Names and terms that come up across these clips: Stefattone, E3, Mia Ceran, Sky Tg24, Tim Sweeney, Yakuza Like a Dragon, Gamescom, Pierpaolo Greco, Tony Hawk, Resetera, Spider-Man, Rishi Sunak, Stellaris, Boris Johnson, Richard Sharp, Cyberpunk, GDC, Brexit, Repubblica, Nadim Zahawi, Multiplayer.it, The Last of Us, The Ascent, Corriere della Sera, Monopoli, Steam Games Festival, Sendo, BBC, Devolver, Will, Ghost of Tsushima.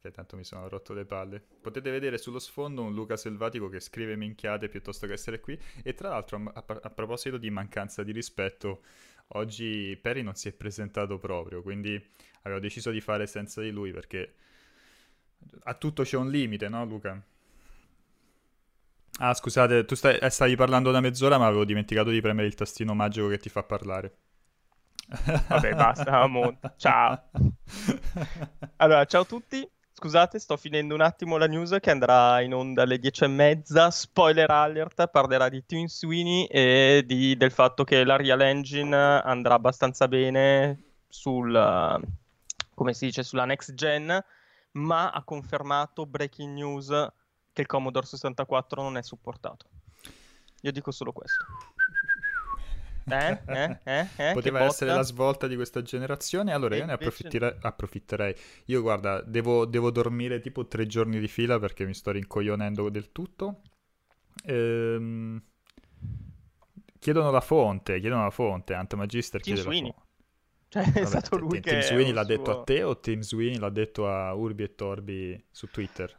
Cioè, tanto mi sono rotto le palle. Potete vedere sullo sfondo un Luca Selvatico che scrive minchiate piuttosto che essere qui. E tra l'altro, a proposito di mancanza di rispetto, oggi Perry non si è presentato proprio, quindi avevo deciso di fare senza di lui, perché a tutto c'è un limite, no Luca? Ah, scusate, tu stavi parlando da mezz'ora, ma avevo dimenticato di premere il tastino magico che ti fa parlare. Vabbè, basta, ciao. Allora, ciao a tutti. Scusate, sto finendo un attimo la news che andrà in onda alle 10:30. Spoiler alert, parlerà di Tim Sweeney e del fatto che la Real Engine andrà abbastanza bene sulla next gen, ma ha confermato breaking news che il Commodore 64 non è supportato. Io dico solo questo. Poteva essere la svolta di questa generazione. Allora io ne approfitterei. Io guarda, devo dormire tipo 3 giorni di fila perché mi sto rincoglionendo del tutto. Chiedono la fonte. Antemagister chiede la fonte. Cioè, vabbè, è stato lui che Tim Sweeney l'ha detto a te o Tim Sweeney l'ha detto a Urbi e Torbi su Twitter?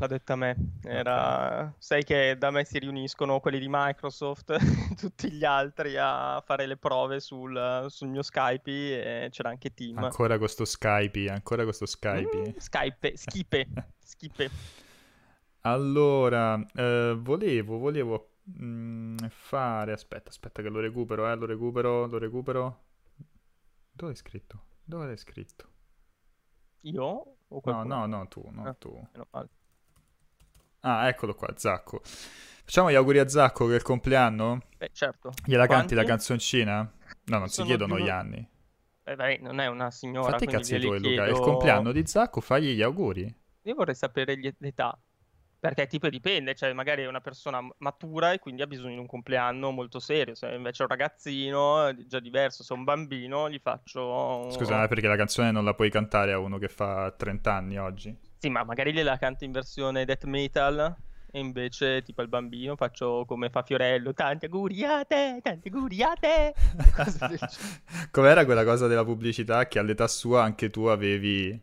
L'ha detta a me. Okay. Sai che da me si riuniscono quelli di Microsoft tutti gli altri a fare le prove sul mio Skype, e c'era anche Tim. Ancora questo Skype. Skype. Allora, volevo fare... Aspetta che lo recupero. Dove l'hai scritto? Io? O qualcuno? No, tu. Ah, eccolo qua, Zacco. Facciamo gli auguri a Zacco che è il compleanno? Beh, certo. Gliela canti la canzoncina? No, non si chiedono gli anni. Beh, non è una signora. Fatti i cazzi tuoi, Luca. È il compleanno di Zacco, fagli gli auguri. Io vorrei sapere l'età. Perché tipo dipende, cioè magari è una persona matura e quindi ha bisogno di un compleanno molto serio. Se invece è un ragazzino è già diverso, se è un bambino gli faccio... Scusa, perché la canzone non la puoi cantare a uno che fa 30 anni oggi? Sì, ma magari gliela canti in versione death metal e invece tipo al bambino faccio come fa Fiorello, tanti auguri a te. Com'era quella cosa della pubblicità che all'età sua anche tu avevi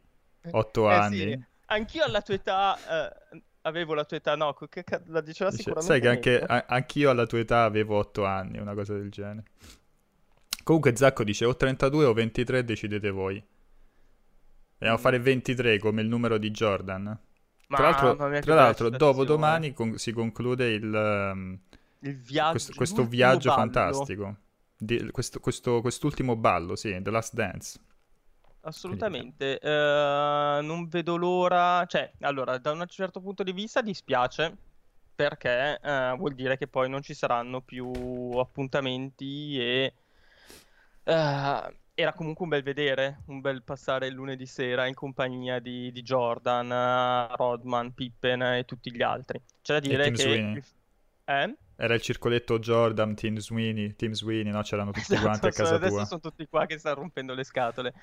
8 anni? Sì, anch'io alla tua età... Avevo la tua età, no, la diceva sicuramente. Sai che anch'io alla tua età avevo 8 anni, una cosa del genere. Comunque Zacco dice o 32 o 23, decidete voi. Dobbiamo fare 23 come il numero di Jordan. Tra l'altro dopo domani si conclude il viaggio, questo viaggio ballo fantastico. Quest'ultimo ballo, sì, The Last Dance. Assolutamente, non vedo l'ora, cioè, allora, da un certo punto di vista dispiace, perché vuol dire che poi non ci saranno più appuntamenti e era comunque un bel vedere, un bel passare il lunedì sera in compagnia di Jordan, Rodman, Pippen e tutti gli altri. C'è da dire che... Era il circoletto Jordan, Tim Sweeney, no? C'erano tutti quanti a casa tua. Adesso sono tutti qua che stanno rompendo le scatole.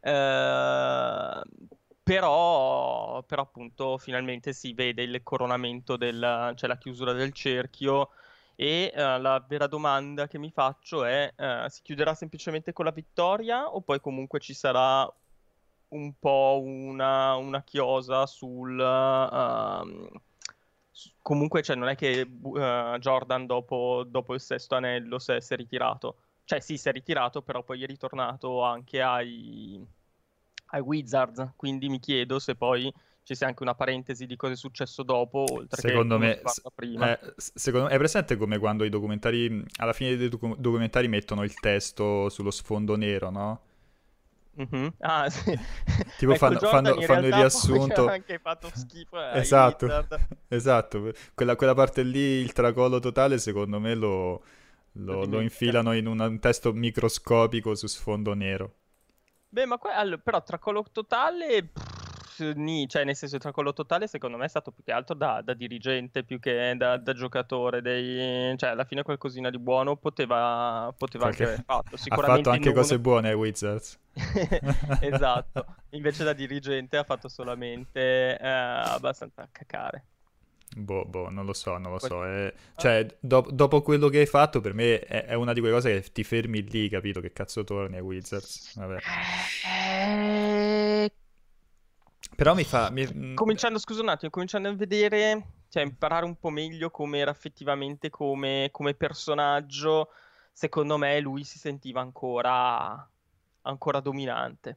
Però appunto finalmente si vede il coronamento cioè la chiusura del cerchio e la vera domanda che mi faccio è si chiuderà semplicemente con la vittoria o poi comunque ci sarà un po' una chiosa sul comunque, cioè non è che Jordan dopo il sesto anello si è ritirato. Cioè sì, si è ritirato, però poi è ritornato anche ai Wizards, quindi mi chiedo se poi ci sia anche una parentesi di cosa è successo dopo, oltre secondo che come me, prima. Secondo me è presente come quando i documentari, alla fine dei documentari mettono il testo sullo sfondo nero, no? Mm-hmm. Ah, sì. Tipo fanno il riassunto. Anche fatto schifo. Esatto. Quella parte lì, il tracollo totale, secondo me lo infilano in un testo microscopico su sfondo nero. Beh, ma però tracollo totale, cioè nel senso il tracollo totale secondo me è stato più che altro da dirigente, più che da giocatore cioè alla fine qualcosina di buono poteva anche aver fatto. Sicuramente ha fatto anche cose buone ai Wizards. Esatto, invece da dirigente ha fatto solamente abbastanza cacare. Boh, non lo so. Cioè, dopo quello che hai fatto, per me è una di quelle cose che ti fermi lì, capito? Che cazzo torni a Wizards? Vabbè. Però mi fa... Cominciando a vedere, cioè imparare un po' meglio come era effettivamente come personaggio, secondo me lui si sentiva ancora dominante.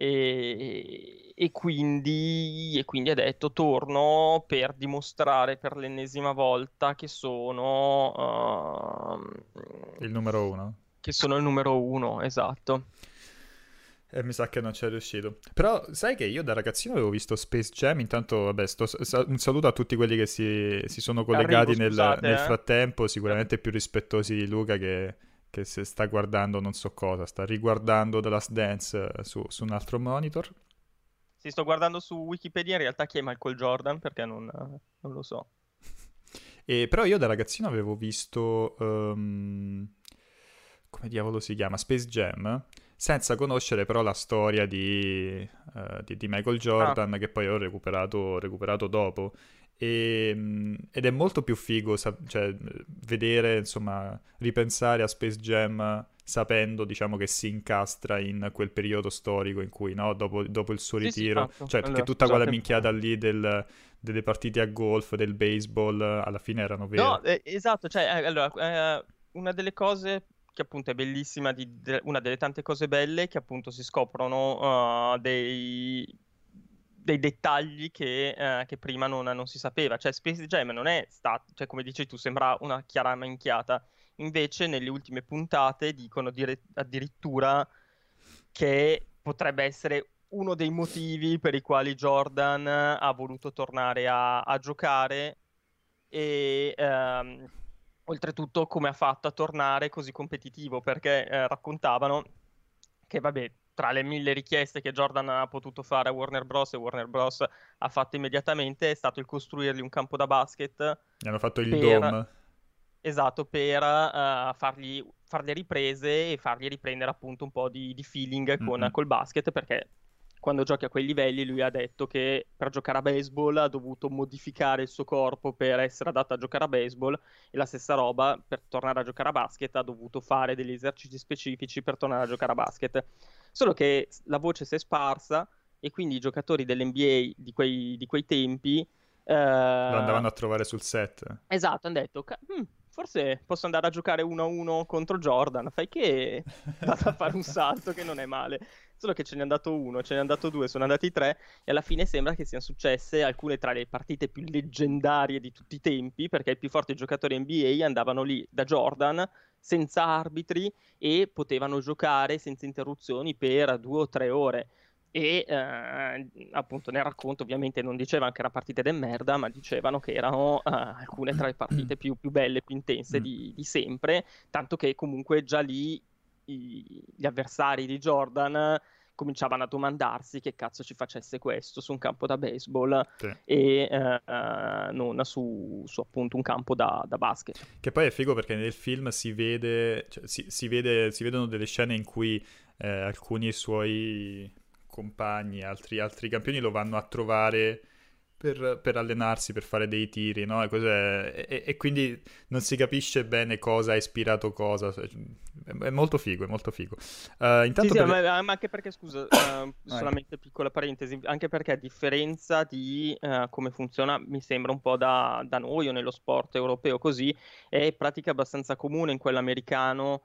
E quindi ha detto: torno per dimostrare per l'ennesima volta che sono il numero uno. Che sono il numero uno, esatto. E mi sa che non c'è riuscito. Però sai che io da ragazzino avevo visto Space Jam. Intanto vabbè, un saluto a tutti quelli che si sono collegati nel frattempo. Sicuramente più rispettosi di Luca che se sta guardando non so cosa. Sta riguardando The Last Dance su un altro monitor. Sì, sto guardando su Wikipedia in realtà chi è Michael Jordan, perché non lo so. Però io da ragazzino avevo visto come diavolo si chiama? Space Jam, senza conoscere però la storia di Michael Jordan, che poi ho recuperato dopo, ed è molto più figo cioè, vedere, insomma, ripensare a Space Jam sapendo, diciamo, che si incastra in quel periodo storico in cui, no, dopo il suo ritiro, sì, cioè, allora, perché tutta quella minchiata lì delle partite a golf, del baseball, alla fine erano vere. No, esatto, cioè, allora, una delle cose che appunto è bellissima, una delle tante cose belle che appunto si scoprono dei dettagli che prima non si sapeva. Cioè Space Jam non è stato, cioè come dici tu, sembra una chiara minchiata, invece nelle ultime puntate dicono addirittura che potrebbe essere uno dei motivi per i quali Jordan ha voluto tornare a giocare e... oltretutto come ha fatto a tornare così competitivo, perché raccontavano che, vabbè, tra le 1000 richieste che Jordan ha potuto fare a Warner Bros. E Warner Bros. Ha fatto immediatamente, è stato il costruirgli un campo da basket. Gli hanno fatto il dome. Esatto, per fargli riprese e fargli riprendere appunto un po' di feeling col basket, perché quando giochi a quei livelli lui ha detto che per giocare a baseball ha dovuto modificare il suo corpo per essere adatto a giocare a baseball, e la stessa roba per tornare a giocare a basket ha dovuto fare degli esercizi specifici per tornare a giocare a basket. Solo che la voce si è sparsa e quindi i giocatori dell'NBA di quei tempi lo andavano a trovare sul set. Esatto, hanno detto forse posso andare a giocare 1-1 contro Jordan, fai che vado a fare un salto che non è male. Solo che ce n'è andato uno, ce n'è andato due, sono andati tre, e alla fine sembra che siano successe alcune tra le partite più leggendarie di tutti i tempi, perché i più forti giocatori NBA andavano lì da Jordan senza arbitri e potevano giocare senza interruzioni per 2 o 3 ore. E appunto nel racconto ovviamente non dicevano che era partita de merda, ma dicevano che erano alcune tra le partite più belle, più intense di sempre, tanto che comunque già lì gli avversari di Jordan cominciavano a domandarsi che cazzo ci facesse questo su un campo da baseball, sì. E non su appunto un campo da basket. Che poi è figo perché nel film si vede, cioè, si vedono delle scene in cui alcuni suoi compagni, altri campioni lo vanno a trovare per allenarsi, per fare dei tiri, no? E quindi non si capisce bene cosa ha ispirato cosa. È molto figo, è molto figo. Intanto sì, ma anche perché, scusa, solamente piccola parentesi, anche perché a differenza di come funziona, mi sembra un po' da noi o nello sport europeo così, è pratica abbastanza comune in quello americano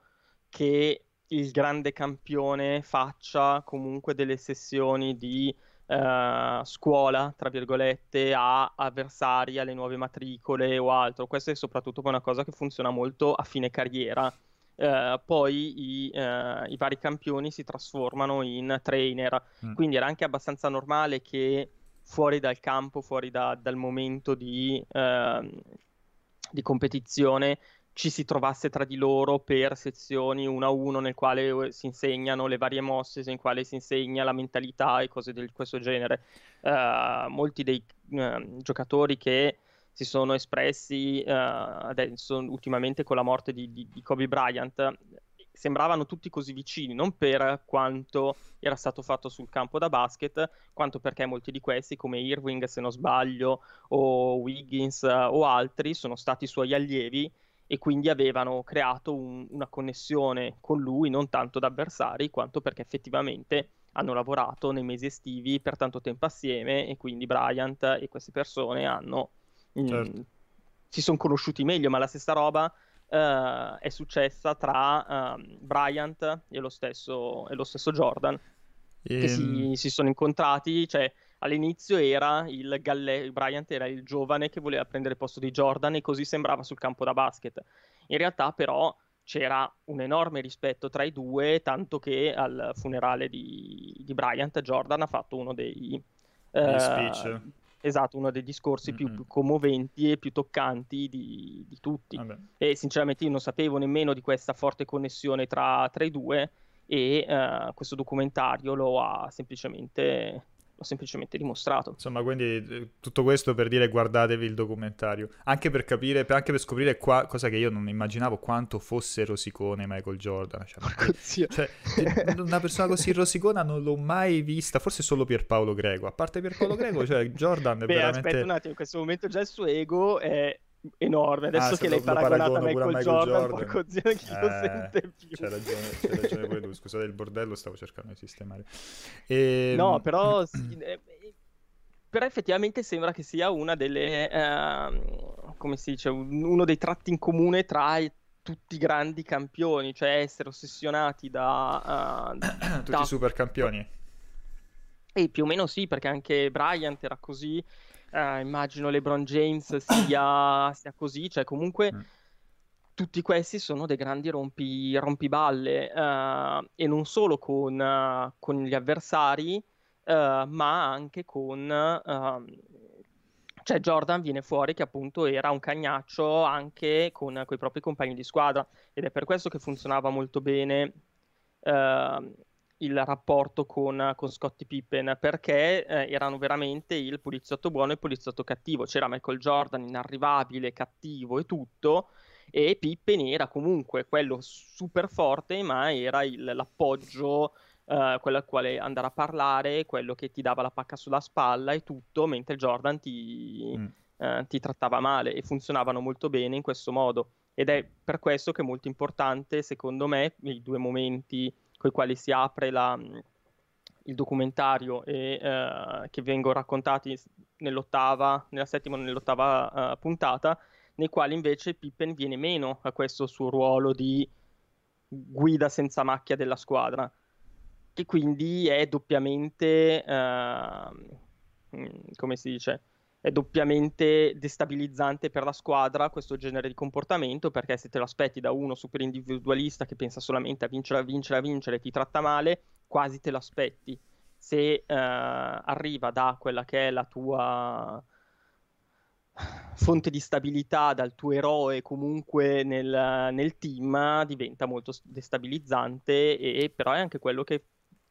che il grande campione faccia comunque delle sessioni di scuola, tra virgolette, a avversari, alle nuove matricole o altro. Questa è soprattutto una cosa che funziona molto a fine carriera. Poi i vari campioni si trasformano in trainer, quindi era anche abbastanza normale che fuori dal campo, fuori dal momento di competizione, ci si trovasse tra di loro per sezioni 1-1 nel quale si insegnano le varie mosse, in quale si insegna la mentalità e cose di questo genere. Molti dei giocatori che si sono espressi adesso, ultimamente con la morte di Kobe Bryant, sembravano tutti così vicini, non per quanto era stato fatto sul campo da basket, quanto perché molti di questi, come Irving se non sbaglio, o Wiggins o altri, sono stati suoi allievi e quindi avevano creato una connessione con lui non tanto da avversari quanto perché effettivamente hanno lavorato nei mesi estivi per tanto tempo assieme, e quindi Bryant e queste persone hanno si sono conosciuti meglio, ma la stessa roba è successa tra Bryant e lo stesso Jordan, che si sono incontrati, cioè all'inizio era Bryant era il giovane che voleva prendere il posto di Jordan e così sembrava sul campo da basket. In realtà però c'era un enorme rispetto tra i due, tanto che al funerale di Bryant Jordan ha fatto uno dei speech. Esatto, uno dei discorsi più commoventi e più toccanti di tutti. Vabbè. E sinceramente io non sapevo nemmeno di questa forte connessione tra i due, e questo documentario l'ho semplicemente dimostrato. Insomma, quindi tutto questo per dire: guardatevi il documentario, anche per capire, anche per scoprire cosa che io non immaginavo, quanto fosse rosicone Michael Jordan. Cioè, una persona così rosicona non l'ho mai vista, forse solo Pierpaolo Greco. A parte Pierpaolo Greco, cioè Jordan è veramente... Aspetta un attimo, in questo momento già il suo ego è enorme, adesso che l'hai paragonato a Michael Jordan. Così chi lo sente più. C'è ragione pure tu. Scusate il bordello, stavo cercando di sistemare. No, però però effettivamente sembra che sia una delle come si dice, uno dei tratti in comune tra tutti i grandi campioni, cioè essere ossessionati da tutti i super campioni. E più o meno sì, perché anche Bryant era così. Immagino LeBron James sia così, cioè comunque tutti questi sono dei grandi rompiballe e non solo con gli avversari, ma anche cioè Jordan viene fuori che appunto era un cagnaccio anche con i propri compagni di squadra, ed è per questo che funzionava molto bene il rapporto con Scottie Pippen, perché erano veramente il poliziotto buono e il poliziotto cattivo. C'era Michael Jordan inarrivabile, cattivo e tutto, e Pippen era comunque quello super forte, ma era l'appoggio, quello al quale andare a parlare, quello che ti dava la pacca sulla spalla e tutto, mentre Jordan ti trattava male, e funzionavano molto bene in questo modo. Ed è per questo che è molto importante, secondo me, i due momenti con i quali si apre il documentario e che vengono raccontati nella settima e nell'ottava puntata, nei quali invece Pippen viene meno a questo suo ruolo di guida senza macchia della squadra, che quindi è doppiamente destabilizzante per la squadra questo genere di comportamento, perché se te lo aspetti da uno super individualista che pensa solamente a vincere, a vincere, a vincere e ti tratta male, quasi te lo aspetti. Se arriva da quella che è la tua fonte di stabilità, dal tuo eroe comunque nel team, diventa molto destabilizzante, e però è anche quello che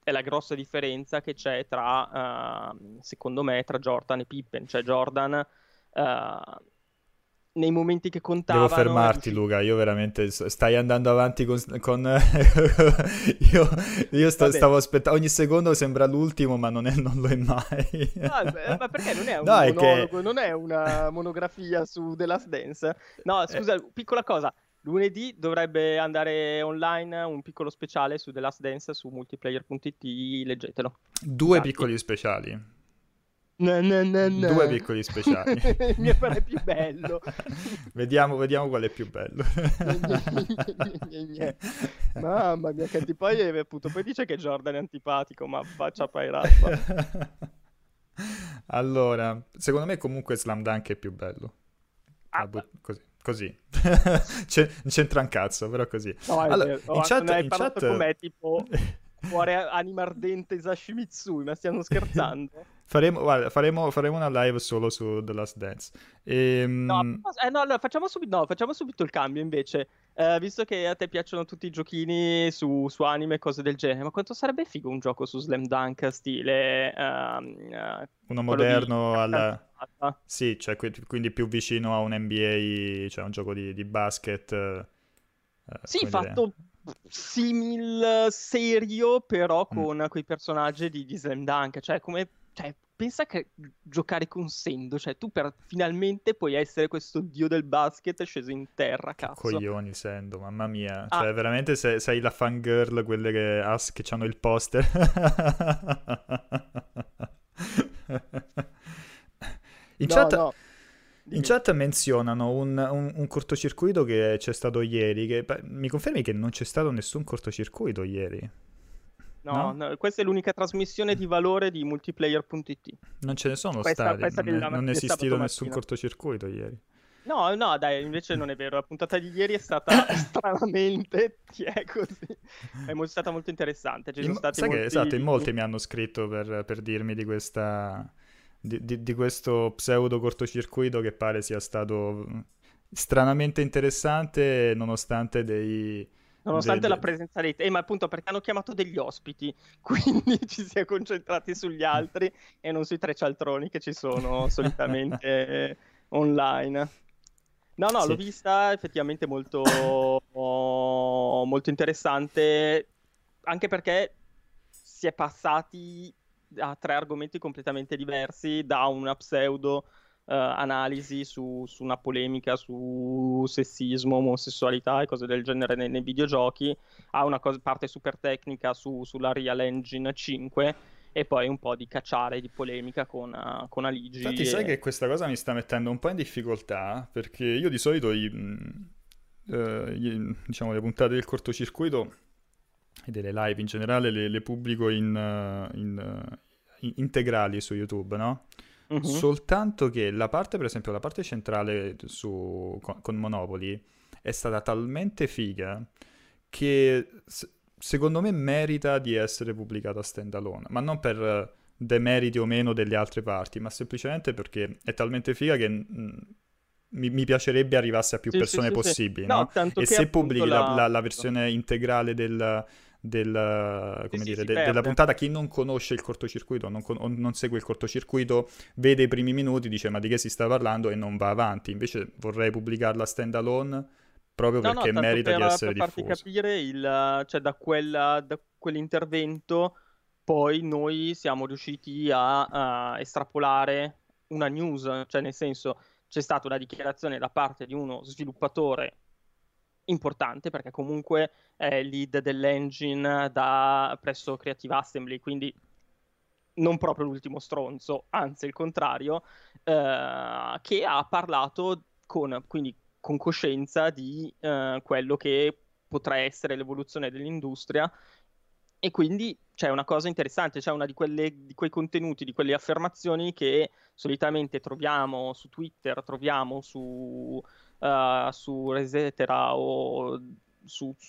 è la grossa differenza che c'è tra Jordan e Pippen. Cioè Jordan nei momenti che contavano... Devo fermarti, Luca, io veramente stai andando avanti con... io stavo aspettando, ogni secondo sembra l'ultimo, ma non lo è mai. Ma perché non è un monologo, non è una monografia su The Last Dance. No, scusa, piccola cosa. Lunedì dovrebbe andare online un piccolo speciale su The Last Dance su Multiplayer.it, leggetelo. Piccoli speciali. No. Due piccoli speciali. Mi pare più bello. Vediamo qual è più bello. Mamma mia, che poi dice che Jordan è antipatico, ma faccia pairata. Allora, secondo me comunque Slam Dunk è più bello. Così non c'entra un cazzo, però così. No, allora, in chat, hai parlato com'è, tipo cuore anima ardente Sashimi Tsui, ma stiamo scherzando? faremo una live solo su The Last Dance. Allora, facciamo subito il cambio invece, visto che a te piacciono tutti i giochini su anime e cose del genere, ma quanto sarebbe figo un gioco su Slam Dunk stile uno moderno alla... Sì, cioè, quindi più vicino a un NBA, cioè un gioco di basket. Sì, fatto simil serio, però con quei personaggi di Slam Dunk, cioè pensa che giocare con Sendo, cioè tu per finalmente puoi essere questo dio del basket sceso in terra, cazzo. Coglioni Sendo, mamma mia, cioè veramente sei la fangirl, quelle che hanno il poster. In chat menzionano un cortocircuito che c'è stato ieri, che, mi confermi che non c'è stato nessun cortocircuito ieri? No, questa è l'unica trasmissione di valore di Multiplayer.it. Non ce ne sono stati, non è esistito nessun cortocircuito ieri. No, dai, invece non è vero. La puntata di ieri è stata stranamente è stata molto interessante. Ci sono stati in molti mi hanno scritto per dirmi di questa... Di questo pseudo cortocircuito che pare sia stato stranamente interessante nonostante la presenza dei ma appunto perché hanno chiamato degli ospiti, quindi ci si è concentrati sugli altri e non sui tre cialtroni che ci sono solitamente online. No, sì. L'ho vista effettivamente molto interessante, anche perché si è passati a tre argomenti completamente diversi, da una pseudo analisi su una polemica su sessismo, omosessualità e cose del genere nei videogiochi, a una parte super tecnica sulla Unreal Engine 5 e poi un po' di cacciare di polemica con Aligi. Infatti sai che questa cosa mi sta mettendo un po' in difficoltà, perché io di solito diciamo le puntate del cortocircuito e delle live in generale le pubblico in integrali su YouTube, no? Uh-huh. Soltanto che la parte, per esempio, la parte centrale con Monopoli è stata talmente figa che secondo me merita di essere pubblicata standalone, ma non per demeriti o meno delle altre parti, ma semplicemente perché è talmente figa che mi piacerebbe arrivasse a più persone possibili, no? E se pubblichi la versione integrale della puntata, chi non conosce il cortocircuito o non segue il cortocircuito, vede i primi minuti, dice ma di che si sta parlando, e non va avanti. Invece vorrei pubblicarla stand alone proprio perché merita di essere diffusa. Per farti capire, da quell'intervento poi noi siamo riusciti a estrapolare una news, cioè nel senso... C'è stata una dichiarazione da parte di uno sviluppatore importante, perché comunque è lead dell'engine presso Creative Assembly, quindi non proprio l'ultimo stronzo, anzi il contrario, che ha parlato con coscienza di quello che potrà essere l'evoluzione dell'industria. E quindi c'è una cosa interessante, c'è una di quei contenuti, di quelle affermazioni che solitamente troviamo su Twitter, troviamo su Resetera o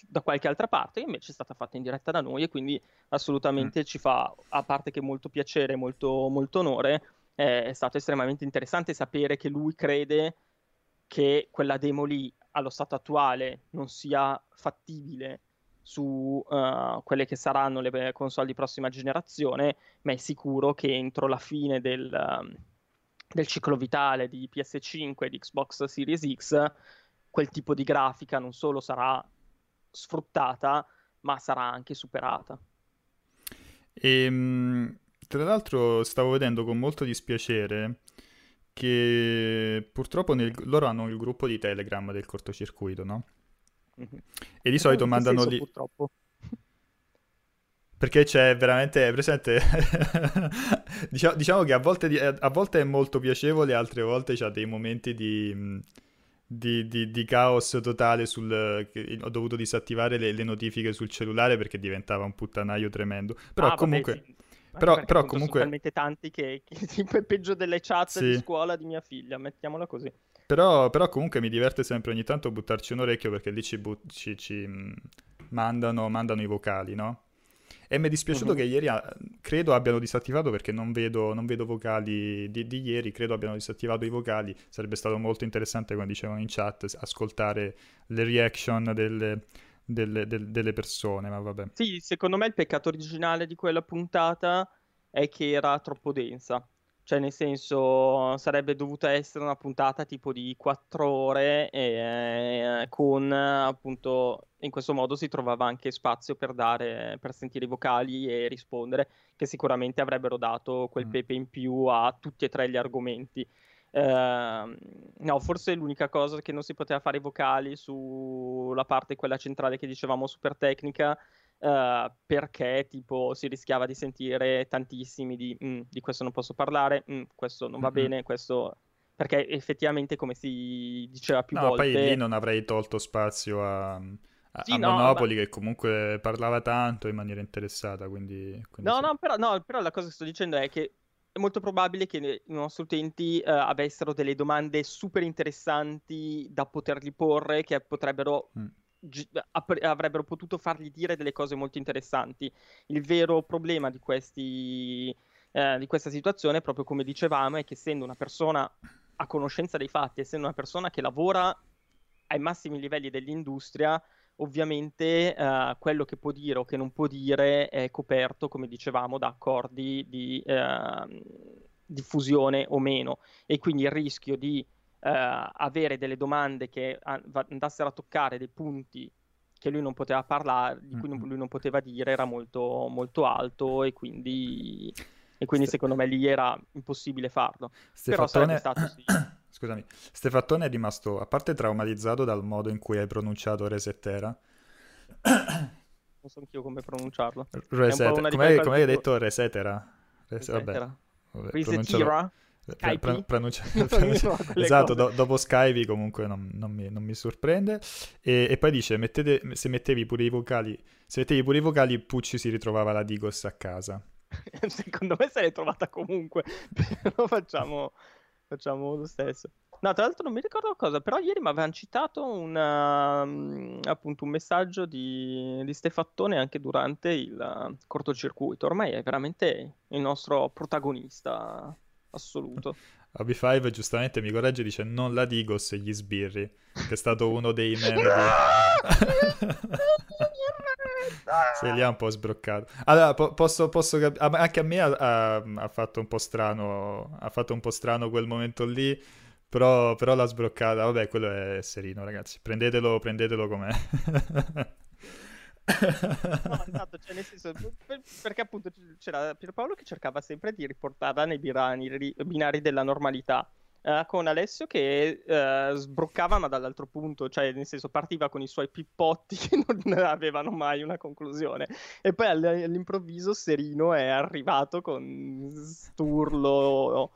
da qualche altra parte, che invece è stata fatta in diretta da noi, e quindi assolutamente ci fa, a parte che molto piacere, molto, molto onore. È stato estremamente interessante sapere che lui crede che quella demo lì, allo stato attuale, non sia fattibile su quelle che saranno le console di prossima generazione, ma è sicuro che entro la fine del ciclo vitale di PS5 e di Xbox Series X quel tipo di grafica non solo sarà sfruttata, ma sarà anche superata. E, tra l'altro, stavo vedendo con molto dispiacere che purtroppo loro hanno il gruppo di Telegram del cortocircuito, no? E di solito mandano lì, purtroppo, perché c'è veramente presente diciamo che a volte è molto piacevole, altre volte c'ha dei momenti di caos totale ho dovuto disattivare le notifiche sul cellulare perché diventava un puttanaio tremendo, però comunque sono talmente tanti che tipo è peggio delle chat di scuola di mia figlia, mettiamola così. Però comunque mi diverte sempre ogni tanto buttarci un orecchio, perché lì ci mandano i vocali, no? E mi è dispiaciuto che ieri credo abbiano disattivato, perché non vedo vocali di ieri, credo abbiano disattivato i vocali. Sarebbe stato molto interessante, come dicevano in chat, ascoltare le reaction delle persone, ma vabbè. Sì, secondo me il peccato originale di quella puntata è che era troppo densa. Cioè, nel senso, sarebbe dovuta essere una puntata tipo di 4 ore con, appunto, in questo modo si trovava anche spazio per dare, per sentire i vocali e rispondere, che sicuramente avrebbero dato quel pepe in più a tutti e tre gli argomenti. No, forse l'unica cosa che non si poteva fare i vocali sulla parte quella centrale che dicevamo super tecnica, perché tipo si rischiava di sentire tantissimi di questo non posso parlare, questo non va bene, questo, perché effettivamente come si diceva più volte, poi lì non avrei tolto spazio a Monopoli, che comunque parlava tanto in maniera interessata, quindi però la cosa che sto dicendo è che è molto probabile che i nostri utenti avessero delle domande super interessanti da potergli porre, che potrebbero avrebbero potuto fargli dire delle cose molto interessanti. Il vero problema di questi di questa situazione, proprio come dicevamo, è che essendo una persona a conoscenza dei fatti, essendo una persona che lavora ai massimi livelli dell'industria, ovviamente quello che può dire o che non può dire è coperto, come dicevamo, da accordi di diffusione o meno, e quindi il rischio di avere delle domande che andassero a toccare dei punti che lui non poteva parlare, di cui lui non poteva dire, era molto, molto alto, e quindi secondo me lì era impossibile farlo. Stefattone... Però sarebbe stato sì. Scusami, Stefattone è rimasto, a parte traumatizzato dal modo in cui hai pronunciato Resetera. Non so anch'io come pronunciarlo. Come hai detto Resetera? Vabbè, Resetera? Esatto, dopo Skype comunque non mi sorprende. E poi dice: se mettevi pure i vocali, Pucci si ritrovava la Digos a casa. Secondo me se l'è trovata comunque, però facciamo lo stesso. No, tra l'altro non mi ricordo la cosa, però ieri mi avevano citato appunto un messaggio di Stefattone anche durante il cortocircuito. Ormai è veramente il nostro protagonista assoluto. AB5 giustamente mi corregge, dice non la digo se gli sbirri, che è stato uno dei meme se li ha un po' sbroccato. Allora posso anche a me ha fatto un po' strano quel momento lì, però l'ha sbroccata. Vabbè, quello è Serino, ragazzi, prendetelo com'è. No, esatto, cioè nel senso, perché appunto c'era Pierpaolo che cercava sempre di riportarla nei binari della normalità, con Alessio che sbroccava ma dall'altro punto, cioè nel senso partiva con i suoi pippotti che non avevano mai una conclusione, e poi all'improvviso Serino è arrivato con sturlo.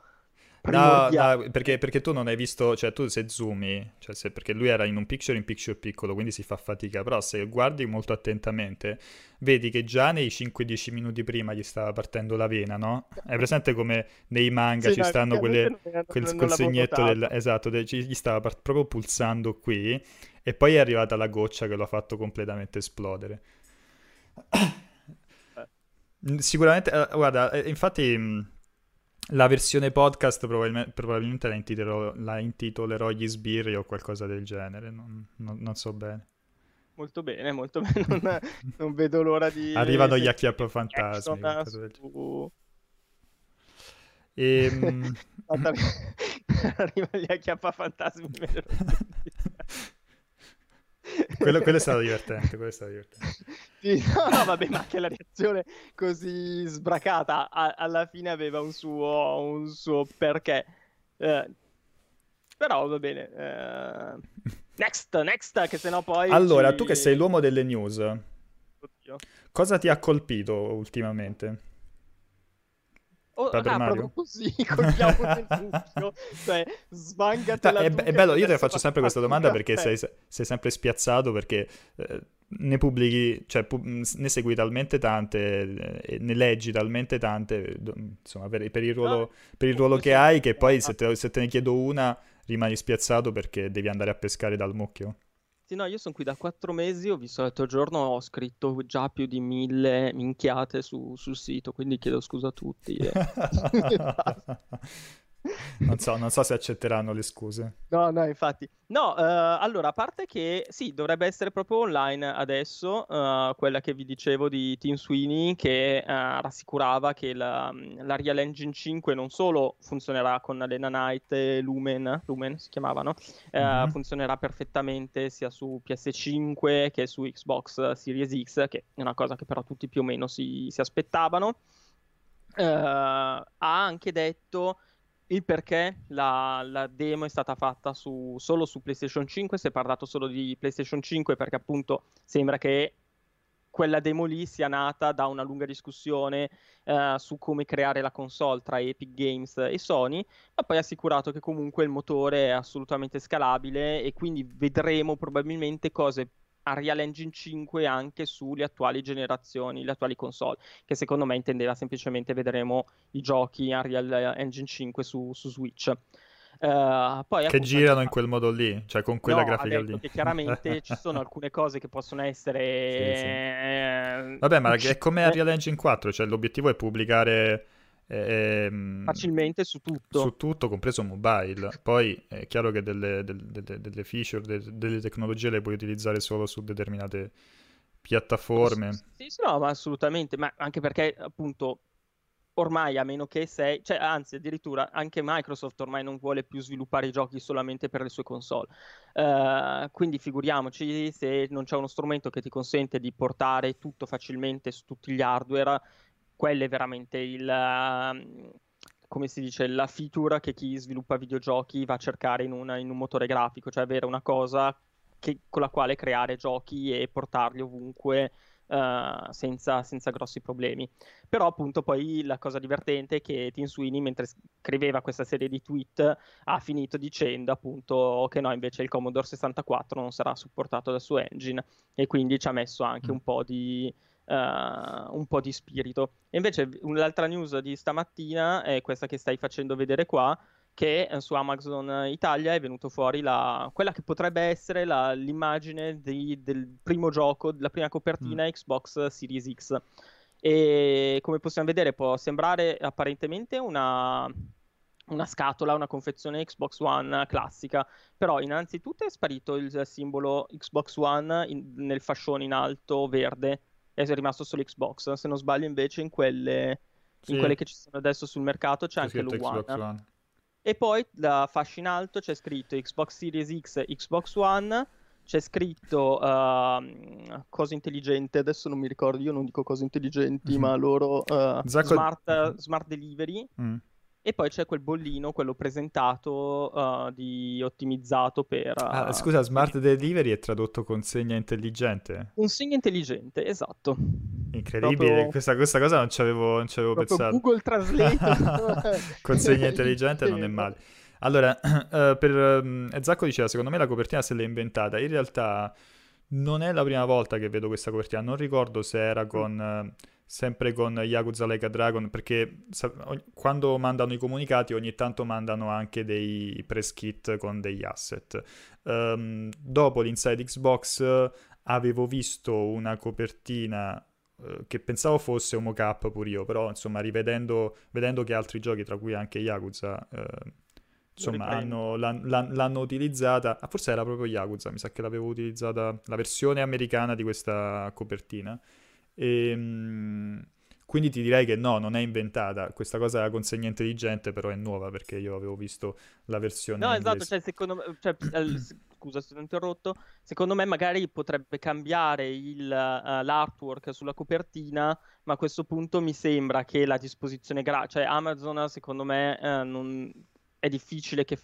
No, perché tu non hai visto, cioè tu se zoomi, perché lui era in un picture piccolo, quindi si fa fatica, però se guardi molto attentamente vedi che già nei 5-10 minuti prima gli stava partendo la vena, no? È presente come nei manga, sì, ci stanno quel segnetto gli stava proprio pulsando qui, e poi è arrivata la goccia che lo ha fatto completamente esplodere. Sicuramente, guarda, infatti... La versione podcast probabilmente la intitolerò gli sbirri o qualcosa del genere, non so bene. Molto bene, non vedo l'ora di... Arrivano gli acchiappafantasmi. Arrivano gli acchiappafantasmi. Quello è stato divertente, Sì, no, vabbè, ma anche la reazione così sbracata alla fine aveva un suo perché. Però va bene. Next, che sennò poi... Allora, tu che sei l'uomo delle news, oddio, cosa ti ha colpito ultimamente? Proprio così, colpiamo nel dubbio, cioè svangatela. È bello, io te faccio sempre questa domanda perché sei sempre spiazzato, perché ne pubblichi, cioè ne segui talmente tante, ne leggi talmente tante, insomma, per il ruolo che hai, che poi se te ne chiedo una rimani spiazzato perché devi andare a pescare dal mucchio. Sì, no, io sono qui da 4 mesi, ho visto l'altro giorno, ho scritto già più di 1000 minchiate sul sito, quindi chiedo scusa a tutti. Non so se accetteranno le scuse. No, infatti. No, allora, a parte che sì, dovrebbe essere proprio online adesso quella che vi dicevo di Tim Sweeney, che rassicurava che la Real Engine 5 non solo funzionerà con le Nanite Lumen si chiamavano, funzionerà perfettamente sia su PS5 che su Xbox Series X, che è una cosa che però tutti più o meno si aspettavano. Ha anche detto il perché la demo è stata fatta solo su PlayStation 5, si è parlato solo di PlayStation 5 perché appunto sembra che quella demo lì sia nata da una lunga discussione su come creare la console tra Epic Games e Sony, ma poi ha assicurato che comunque il motore è assolutamente scalabile e quindi vedremo probabilmente cose a Real Engine 5 anche sulle attuali generazioni, le attuali console, che secondo me intendeva semplicemente vedremo i giochi a Real Engine 5 su Switch. Poi, che girano in quel modo lì, cioè con quella grafica lì. Che chiaramente ci sono alcune cose che possono essere... Sì. Vabbè, ma è come a Real Engine 4, cioè l'obiettivo è pubblicare... facilmente su tutto compreso mobile. Poi è chiaro che delle feature, delle tecnologie le puoi utilizzare solo su determinate piattaforme. Sì, no, ma assolutamente, ma anche perché appunto ormai a meno che sei, cioè anzi addirittura anche Microsoft ormai non vuole più sviluppare i giochi solamente per le sue console, quindi figuriamoci se non c'è uno strumento che ti consente di portare tutto facilmente su tutti gli hardware. Quello è veramente come si dice, la feature che chi sviluppa videogiochi va a cercare in un motore grafico, cioè avere una cosa con la quale creare giochi e portarli ovunque senza grossi problemi. Però appunto poi la cosa divertente è che Tim Sweeney, mentre scriveva questa serie di tweet, ha finito dicendo appunto che no, invece il Commodore 64 non sarà supportato dal suo engine, e quindi ci ha messo anche un po' di spirito. E invece l'altra news di stamattina è questa che stai facendo vedere qua, che su Amazon Italia è venuto fuori quella che potrebbe essere l'immagine del primo gioco, della prima copertina Xbox Series X, e come possiamo vedere può sembrare apparentemente una scatola, una confezione Xbox One classica, però innanzitutto è sparito il simbolo Xbox One nel fascione in alto verde, è rimasto solo Xbox. Se non sbaglio invece in quelle che ci sono adesso sul mercato c'è anche l'One. E poi la fascia in alto c'è scritto Xbox Series X, Xbox One, c'è scritto cosa intelligente, adesso non mi ricordo, io non dico cose intelligenti, ma loro Smart Delivery. E poi c'è quel bollino, quello presentato, di ottimizzato per... scusa, Smart Delivery è tradotto consegna intelligente? Consegna intelligente, esatto. Incredibile, proprio... questa cosa non ci avevo pensato. Google Translate. Consegna intelligente non è male. Allora, Zacco diceva, secondo me la copertina se l'è inventata. In realtà non è la prima volta che vedo questa copertina, non ricordo se era sempre con Yakuza Like a Dragon, perché quando mandano i comunicati ogni tanto mandano anche dei press kit con degli asset. Dopo l'Inside Xbox avevo visto una copertina che pensavo fosse un mock-up pure io, però insomma vedendo che altri giochi, tra cui anche Yakuza, insomma l'hanno utilizzata, forse era proprio Yakuza, mi sa che l'avevo utilizzata, la versione americana di questa copertina. E quindi ti direi che no, non è inventata questa cosa della consegna intelligente, però è nuova perché io avevo visto la versione inglese. Esatto, cioè secondo me, scusa se ti ho interrotto, secondo me magari potrebbe cambiare l'artwork sulla copertina, ma a questo punto mi sembra che la disposizione cioè Amazon secondo me non è difficile che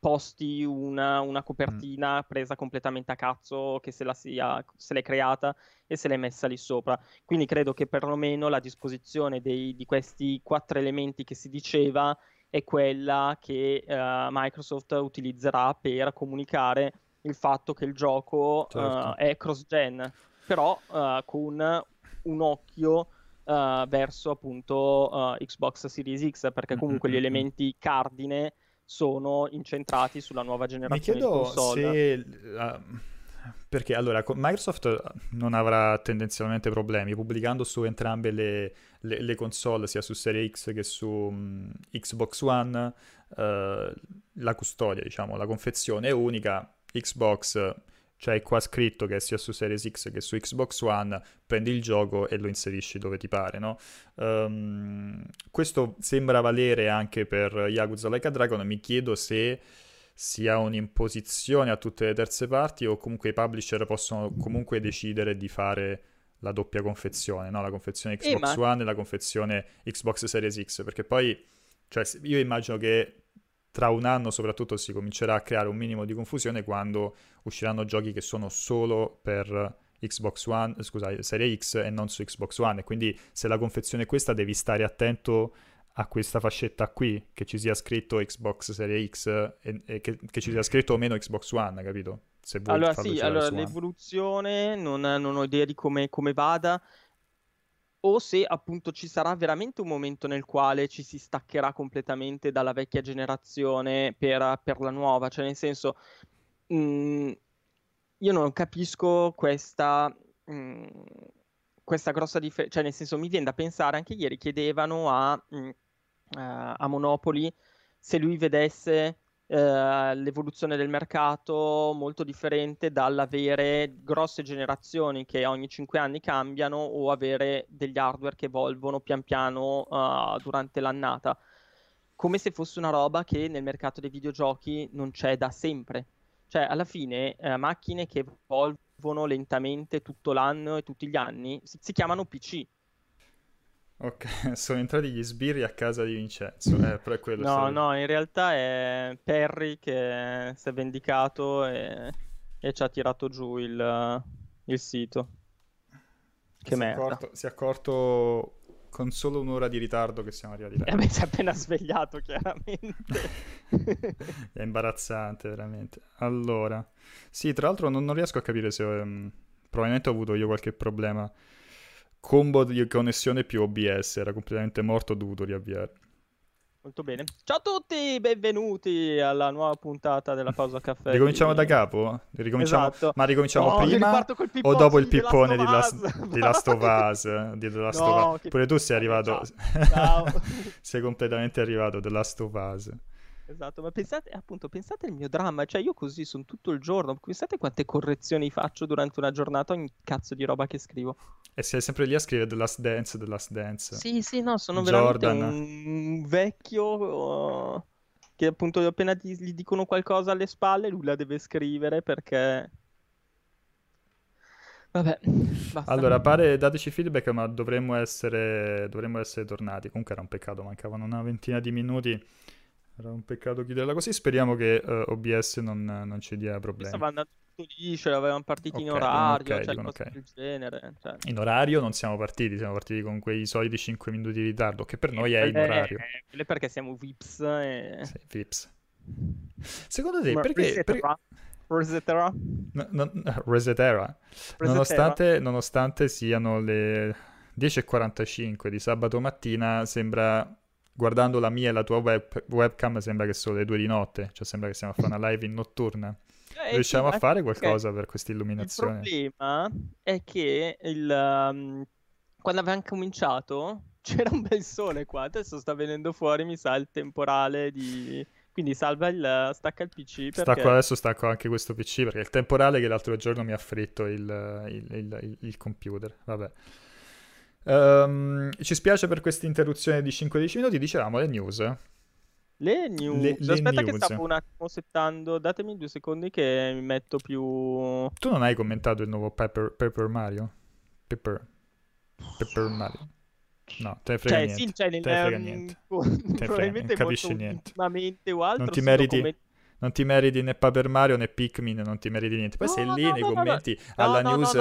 posti una copertina presa completamente a cazzo, che se l'è creata e se l'è messa lì sopra. Quindi credo che perlomeno la disposizione di questi 4 elementi che si diceva è quella che Microsoft utilizzerà per comunicare il fatto che il gioco è cross-gen, però con un occhio verso appunto Xbox Series X, perché comunque gli elementi cardine sono incentrati sulla nuova generazione di console. Mi chiedo se Perché allora Microsoft non avrà tendenzialmente problemi pubblicando su entrambe le console, sia su Serie X che su Xbox One, la custodia, diciamo, la confezione è unica. Xbox, c'è qua scritto che sia su Series X che su Xbox One prendi il gioco e lo inserisci dove ti pare, no? Questo sembra valere anche per Yakuza Like a Dragon. Mi chiedo se sia un'imposizione a tutte le terze parti o comunque i publisher possono comunque decidere di fare la doppia confezione, no? La confezione Xbox One e la confezione Xbox Series X, perché poi, cioè, io immagino che tra un anno soprattutto si comincerà a creare un minimo di confusione quando usciranno giochi che sono solo per Xbox One, scusate, Serie X e non su Xbox One, e quindi se la confezione è questa devi stare attento a questa fascetta qui, che ci sia scritto Xbox Serie X e che ci sia scritto o meno Xbox One, capito? Se vuoi allora sì, allora l'evoluzione non ho idea di come vada, o se appunto ci sarà veramente un momento nel quale ci si staccherà completamente dalla vecchia generazione per la nuova, cioè nel senso io non capisco questa grossa differenza, cioè nel senso mi viene da pensare, anche ieri chiedevano a Monopoli se lui vedesse l'evoluzione del mercato molto differente dall'avere grosse generazioni che ogni 5 anni cambiano o avere degli hardware che evolvono pian piano durante l'annata, come se fosse una roba che nel mercato dei videogiochi non c'è da sempre, cioè alla fine macchine che evolvono lentamente tutto l'anno e tutti gli anni si chiamano PC. Ok, sono entrati gli sbirri a casa di Vincenzo, però è quello. No, in realtà è Perry che si è vendicato e ci ha tirato giù il sito. Che merda. Si è accorto con solo un'ora di ritardo che siamo arrivati là. Si è appena svegliato, chiaramente. È imbarazzante, veramente. Allora, sì, tra l'altro non riesco a capire se probabilmente ho avuto io qualche problema. Combo di connessione più OBS, era completamente morto, ho dovuto riavviare. Molto bene. Ciao a tutti, benvenuti alla nuova puntata della pausa caffè. Ricominciamo da capo? Esatto. Ma ricominciamo prima o dopo il pippone di Last of Us? Di The Last of Us. Pure tu sei arrivato... Ciao. Sei completamente arrivato, The Last of Us. Esatto, ma pensate al mio dramma, cioè io così sono tutto il giorno, pensate quante correzioni faccio durante una giornata, ogni cazzo di roba che scrivo. E sei sempre lì a scrivere The Last Dance. Sì, no, sono Jordan. Veramente un vecchio che appunto appena gli dicono qualcosa alle spalle, lui la deve scrivere perché... Vabbè, basta. Allora, pare, dateci feedback, ma dovremmo essere tornati. Comunque era un peccato, mancavano una ventina di minuti. Era un peccato chiuderla così, speriamo che OBS non ci dia problemi. Stava andando tutto lì, ce l'avevamo partiti in orario, del genere. Cioè. In orario non siamo partiti con quei soliti 5 minuti di ritardo, che per noi è in orario. Perché siamo VIPs. Sì, VIPs. Secondo te, perché... Resetera? No, Resetera. Nonostante siano le 10:45 di sabato mattina, sembra... Guardando la mia e la tua webcam sembra che sono le 2 di notte, cioè sembra che stiamo a fare una live in notturna. Riusciamo a fare qualcosa per questa illuminazione? Il problema è che quando avevamo cominciato c'era un bel sole qua, adesso sta venendo fuori, mi sa, il temporale di... Quindi stacca il PC perché... Adesso stacco anche questo PC perché è il temporale che l'altro giorno mi ha fritto il computer, vabbè. Ci spiace per questa interruzione di 5-10 minuti. Dicevamo le news. Aspetta che stavo un attimo settando. Datemi 2 secondi che mi metto più... Tu non hai commentato il nuovo Paper Mario? No, te ne frega niente. Sì, niente. Probabilmente non capisci niente. Non ti meriti né Paper Mario né Pikmin, non ti meriti niente. Poi sei lì nei commenti alla news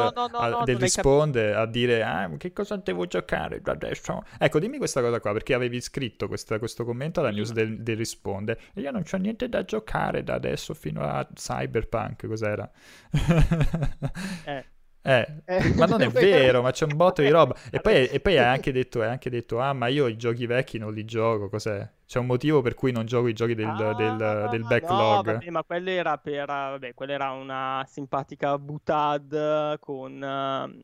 del risponde a dire che cosa devo giocare adesso. Ecco, dimmi questa cosa qua, perché avevi scritto questo commento alla news del risponde e io non c'ho niente da giocare da adesso fino a Cyberpunk, cos'era? Ma non è vero, ma c'è un botto di roba. E poi hai anche detto, ah, ma io i giochi vecchi non li gioco, cos'è? C'è un motivo per cui non gioco i giochi del backlog. No, vabbè, ma quella era una simpatica boutade con...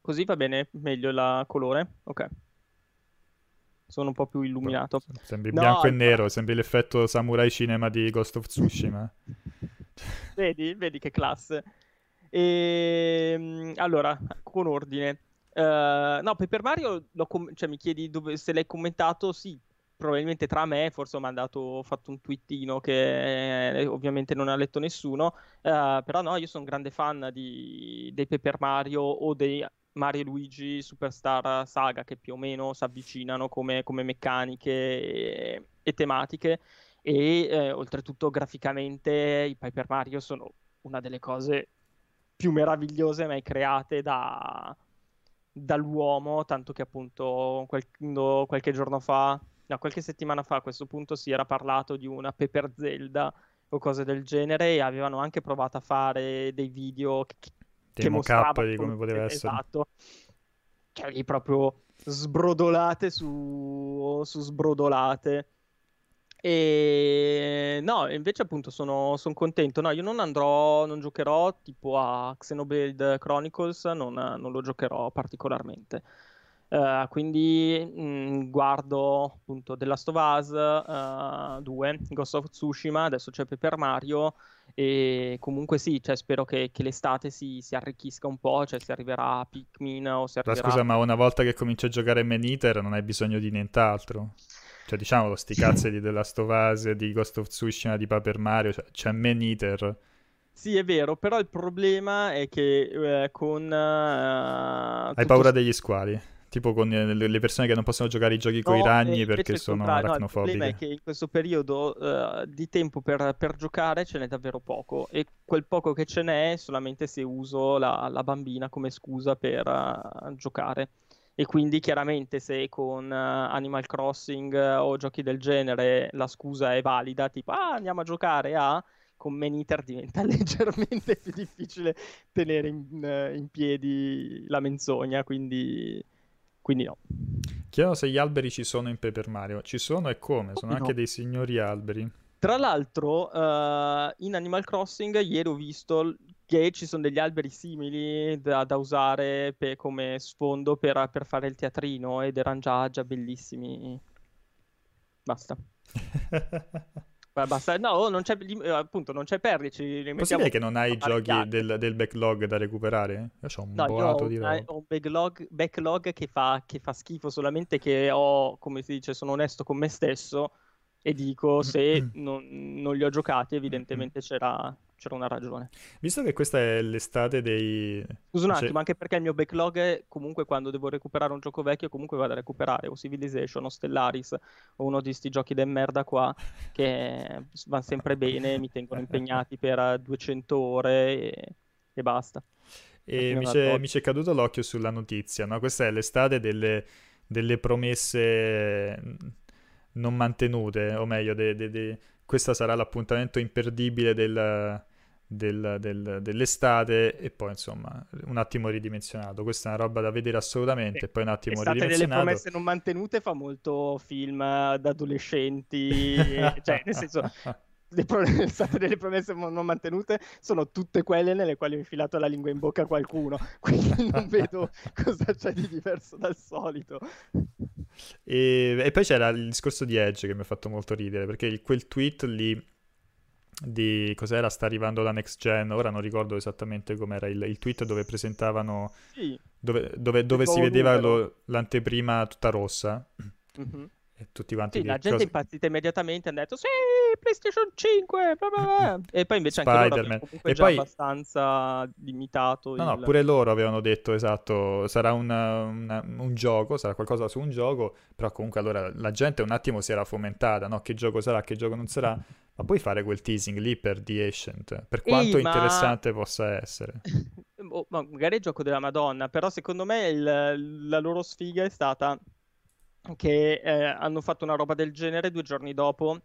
Così va bene meglio il colore? Ok. Sono un po' più illuminato. Sembri bianco e nero, sembri l'effetto samurai cinema di Ghost of Tsushima. Vedi che classe. E allora, con ordine, no, Paper Mario cioè, mi chiedi se l'hai commentato. Sì, probabilmente tra me, forse ho fatto un twittino che ovviamente non ha letto nessuno, però no, io sono un grande fan dei Paper Mario o dei Mario e Luigi Superstar Saga, che più o meno si avvicinano come meccaniche e tematiche, e oltretutto graficamente i Paper Mario sono una delle cose più meravigliose mai create dall'uomo, tanto che appunto qualche settimana fa a questo punto si era parlato di una Paper Zelda o cose del genere, e avevano anche provato a fare dei video che mostravano di come poteva essere, esatto, cioè proprio sbrodolate su sbrodolate. E no, invece appunto sono contento. No, io non giocherò tipo a Xenoblade Chronicles, non lo giocherò particolarmente, quindi guardo appunto The Last of Us 2, Ghost of Tsushima, adesso c'è Paper Mario, e comunque sì, cioè, spero che l'estate si arricchisca un po', cioè si arriverà a Pikmin o si arriverà... Scusa, ma una volta che cominci a giocare Man Eater non hai bisogno di nient'altro? Cioè, diciamo, lo sti cazzo di The Last of Us, di Ghost of Tsushima, di Paper Mario, cioè Man Eater. Sì, è vero, però il problema è che hai paura degli squali, tipo con le persone che non possono giocare i giochi coi ragni perché sono aracnofobiche. Il problema è che in questo periodo di tempo per giocare ce n'è davvero poco, e quel poco che ce n'è solamente se uso la bambina come scusa per giocare. E quindi chiaramente se con Animal Crossing o giochi del genere la scusa è valida, tipo andiamo a giocare a... con Man Eater diventa leggermente più difficile tenere in piedi la menzogna, quindi no. Chiedo se gli alberi ci sono in Paper Mario. Ci sono, e come? Sono anche dei signori alberi. Tra l'altro in Animal Crossing ieri ho visto che ci sono degli alberi simili da usare come sfondo per fare il teatrino, ed erano già bellissimi. Basta. Basta. No, non c'è, appunto non c'è Perry. Possibile che non hai i giochi del backlog da recuperare? Io c'ho un boato di roba. Ho un backlog che fa schifo, solamente che ho, come si dice, sono onesto con me stesso e dico se non li ho giocati evidentemente c'era una ragione. Visto che questa è l'estate dei... Scusa un attimo, anche perché il mio backlog è, comunque quando devo recuperare un gioco vecchio comunque vado a recuperare o Civilization o Stellaris o uno di sti giochi de merda qua che vanno sempre bene, mi tengono impegnati per 200 ore e basta. E mi c'è caduto l'occhio sulla notizia, no? Questa è l'estate delle promesse non mantenute, o meglio questa sarà l'appuntamento imperdibile dell'estate, e poi insomma un attimo ridimensionato. Questa è una roba da vedere assolutamente, poi un attimo l'estate ridimensionato. Delle promesse non mantenute fa molto film d'adolescenti cioè nel senso l'estate delle promesse non mantenute sono tutte quelle nelle quali ho infilato la lingua in bocca a qualcuno, quindi non vedo cosa c'è di diverso dal solito. E poi c'era il discorso di Edge che mi ha fatto molto ridere, perché quel tweet lì di cos'era, sta arrivando la next gen, ora non ricordo esattamente com'era il tweet dove presentavano, sì, dove si vedeva l'anteprima tutta rossa, mm-hmm, e tutti quanti, sì, la gente è impazzita immediatamente, hanno detto sì, PlayStation 5 bla bla bla. E poi invece anche loro avevano comunque già abbastanza limitato no, pure loro avevano detto, esatto, sarà un gioco, sarà qualcosa su un gioco, però comunque allora la gente un attimo si era fomentata, no? Che gioco sarà, che gioco non sarà, ma puoi fare quel teasing lì per The Ascent, per quanto interessante possa essere. Ma magari è il gioco della Madonna, però secondo me la loro sfiga è stata che hanno fatto una roba del genere 2 giorni dopo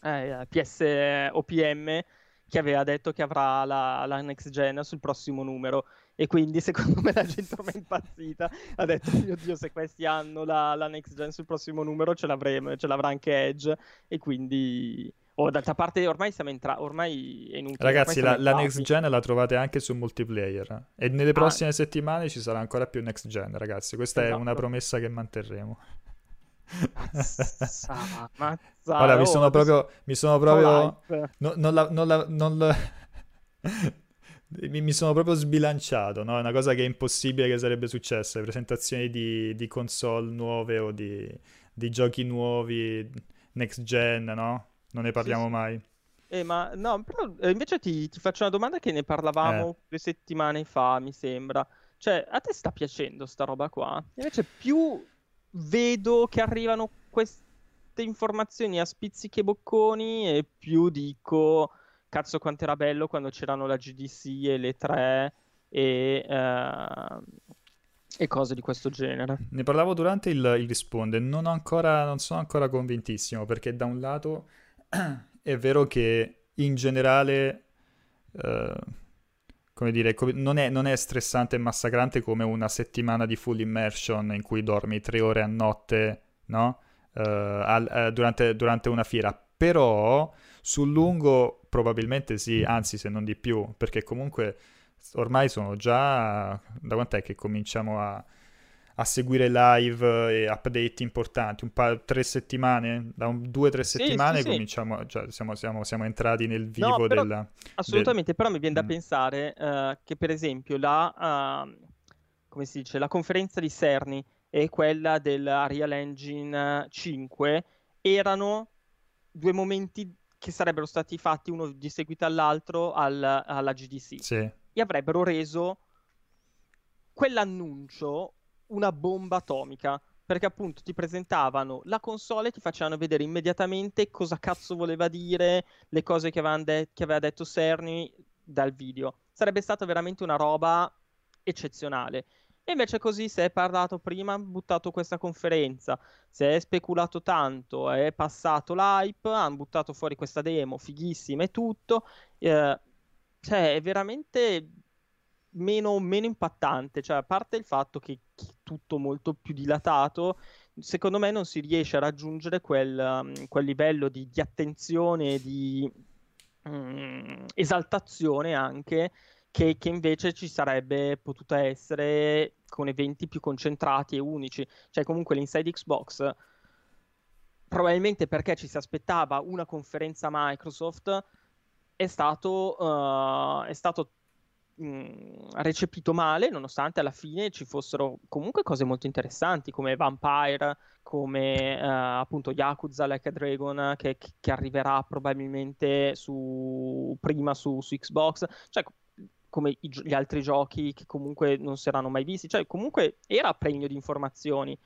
PS OPM, che aveva detto che avrà la next gen sul prossimo numero, e quindi secondo me la gente ormai è impazzita, ha detto mio Dio, se questi hanno la next gen sul prossimo numero ce l'avremo, ce l'avrà anche Edge, e quindi... d'altra parte ormai siamo entrati, ormai è inutile. Ragazzi, la next gen la trovate anche su Multiplayer, e nelle prossime settimane ci sarà ancora più next gen, ragazzi, questa è una promessa che manterremo. Mazzara, allora, mi sono proprio mi sono proprio sbilanciato, no? È una cosa che è impossibile che sarebbe successa, le presentazioni di console nuove o di giochi nuovi next gen, no? Non ne parliamo mai. Ma no, però invece ti faccio una domanda che ne parlavamo 2 settimane fa, mi sembra. Cioè, a te sta piacendo sta roba qua? Invece più vedo che arrivano queste informazioni a spizzichi e bocconi, e più dico, cazzo quanto era bello quando c'erano la GDC e le 3 e cose di questo genere. Ne parlavo durante il risponde, non sono ancora convintissimo, perché da un lato... è vero che in generale come dire, non è stressante e massacrante come una settimana di full immersion in cui dormi 3 ore a notte, no? Durante una fiera, però sul lungo probabilmente sì, anzi se non di più, perché comunque ormai sono già, da quant'è che cominciamo a seguire live e update importanti, 3 settimane, da 2-3 settimane sì, cominciamo, sì. Cioè, siamo entrati nel vivo, no, però, della... Assolutamente, però mi viene da pensare che per esempio come si dice, la conferenza di Cerny e quella della Unreal Engine 5 erano 2 momenti che sarebbero stati fatti uno di seguito all'altro alla GDC, sì. E avrebbero reso quell'annuncio una bomba atomica, perché appunto ti presentavano la console e ti facevano vedere immediatamente cosa cazzo voleva dire, le cose che aveva detto Cerny dal video. Sarebbe stata veramente una roba eccezionale. E invece così si è parlato prima, buttato questa conferenza, si è speculato tanto, è passato l'hype, hanno buttato fuori questa demo fighissima e tutto, cioè è veramente... Meno impattante, cioè a parte il fatto che tutto molto più dilatato, secondo me non si riesce a raggiungere quel livello di attenzione, di esaltazione anche, che invece ci sarebbe potuta essere con eventi più concentrati e unici. Cioè comunque l'Inside Xbox, probabilmente perché ci si aspettava una conferenza Microsoft, è stato recepito male, nonostante alla fine ci fossero comunque cose molto interessanti come Vampire, come appunto Yakuza Like a Dragon che arriverà probabilmente prima su Xbox, cioè come gli altri giochi che comunque non saranno mai visti, cioè comunque era pregno di informazioni,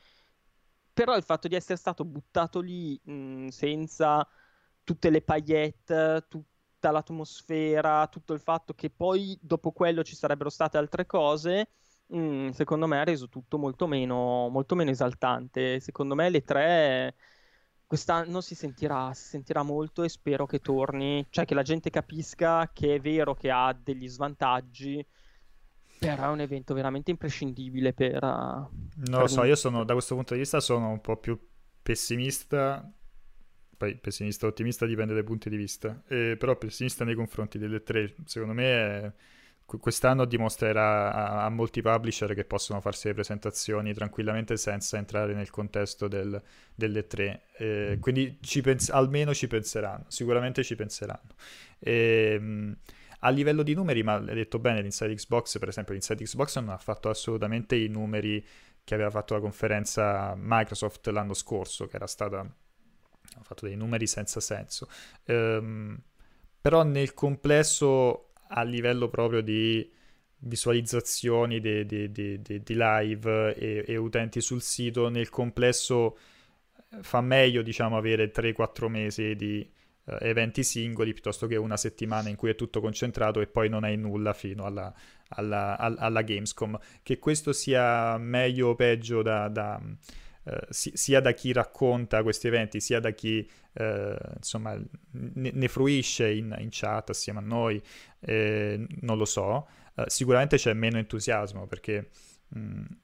però il fatto di essere stato buttato lì senza tutte le paillette, l'atmosfera, tutto il fatto che poi dopo quello ci sarebbero state altre cose, secondo me ha reso tutto molto meno esaltante. Secondo me le 3 quest'anno si sentirà molto, e spero che torni, cioè che la gente capisca che è vero che ha degli svantaggi, però è un evento veramente imprescindibile per... Non lo so, io sono, da questo punto di vista sono un po' più pessimista. Poi pessimista o ottimista dipende dai punti di vista, però pessimista nei confronti delle 3, secondo me quest'anno dimostrerà a molti publisher che possono farsi le presentazioni tranquillamente senza entrare nel contesto delle 3, quindi almeno ci penseranno, sicuramente ci penseranno. A livello di numeri, ma l'hai detto bene, l'Inside Xbox, per esempio, l'Inside Xbox non ha fatto assolutamente i numeri che aveva fatto la conferenza Microsoft l'anno scorso, che era stata... hanno fatto dei numeri senza senso, però nel complesso a livello proprio di visualizzazioni di live e utenti sul sito, nel complesso fa meglio, diciamo, avere 3-4 mesi di eventi singoli piuttosto che una settimana in cui è tutto concentrato e poi non hai nulla fino alla Gamescom. Che questo sia meglio o peggio da sia da chi racconta questi eventi, sia da chi insomma ne fruisce in chat assieme a noi, non lo so. Sicuramente c'è meno entusiasmo, perché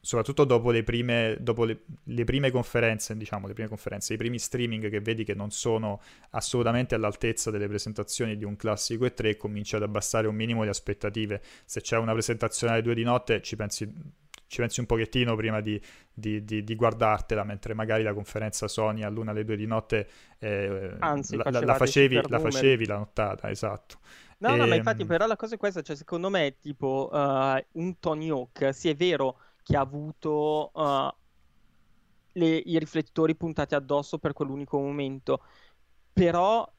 soprattutto dopo le prime conferenze, diciamo, i primi streaming che vedi che non sono assolutamente all'altezza delle presentazioni di un classico E3, cominci ad abbassare un minimo le aspettative. Se c'è una presentazione alle 2 di notte ci pensi un pochettino prima di guardartela, mentre magari la conferenza Sony all'1 alle 2 di notte anzi, la facevi la nottata, esatto. No, ma infatti però la cosa è questa, cioè secondo me tipo un Tony Hawk, sì è vero che ha avuto i riflettori puntati addosso per quell'unico momento, però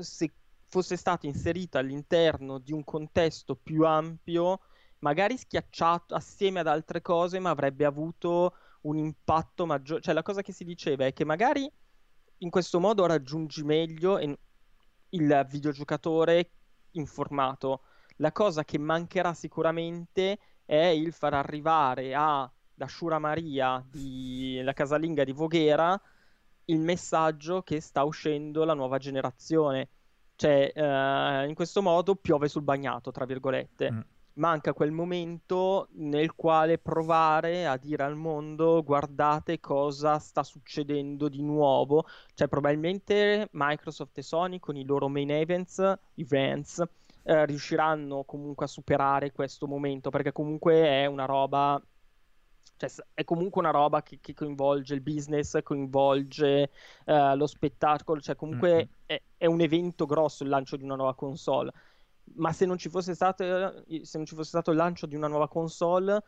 se fosse stato inserito all'interno di un contesto più ampio, magari schiacciato assieme ad altre cose, ma avrebbe avuto un impatto maggiore. Cioè la cosa che si diceva è che magari in questo modo raggiungi meglio il videogiocatore informato. La cosa che mancherà sicuramente è il far arrivare alla Shura Maria, la casalinga di Voghera, il messaggio che sta uscendo la nuova generazione. Cioè in questo modo piove sul bagnato, tra virgolette. Manca quel momento nel quale provare a dire al mondo: guardate cosa sta succedendo di nuovo. Cioè probabilmente Microsoft e Sony con i loro main events riusciranno comunque a superare questo momento, perché comunque è una roba che coinvolge il business, coinvolge lo spettacolo, cioè comunque è un evento grosso il lancio di una nuova console. Ma se non ci fosse stato il lancio di una nuova console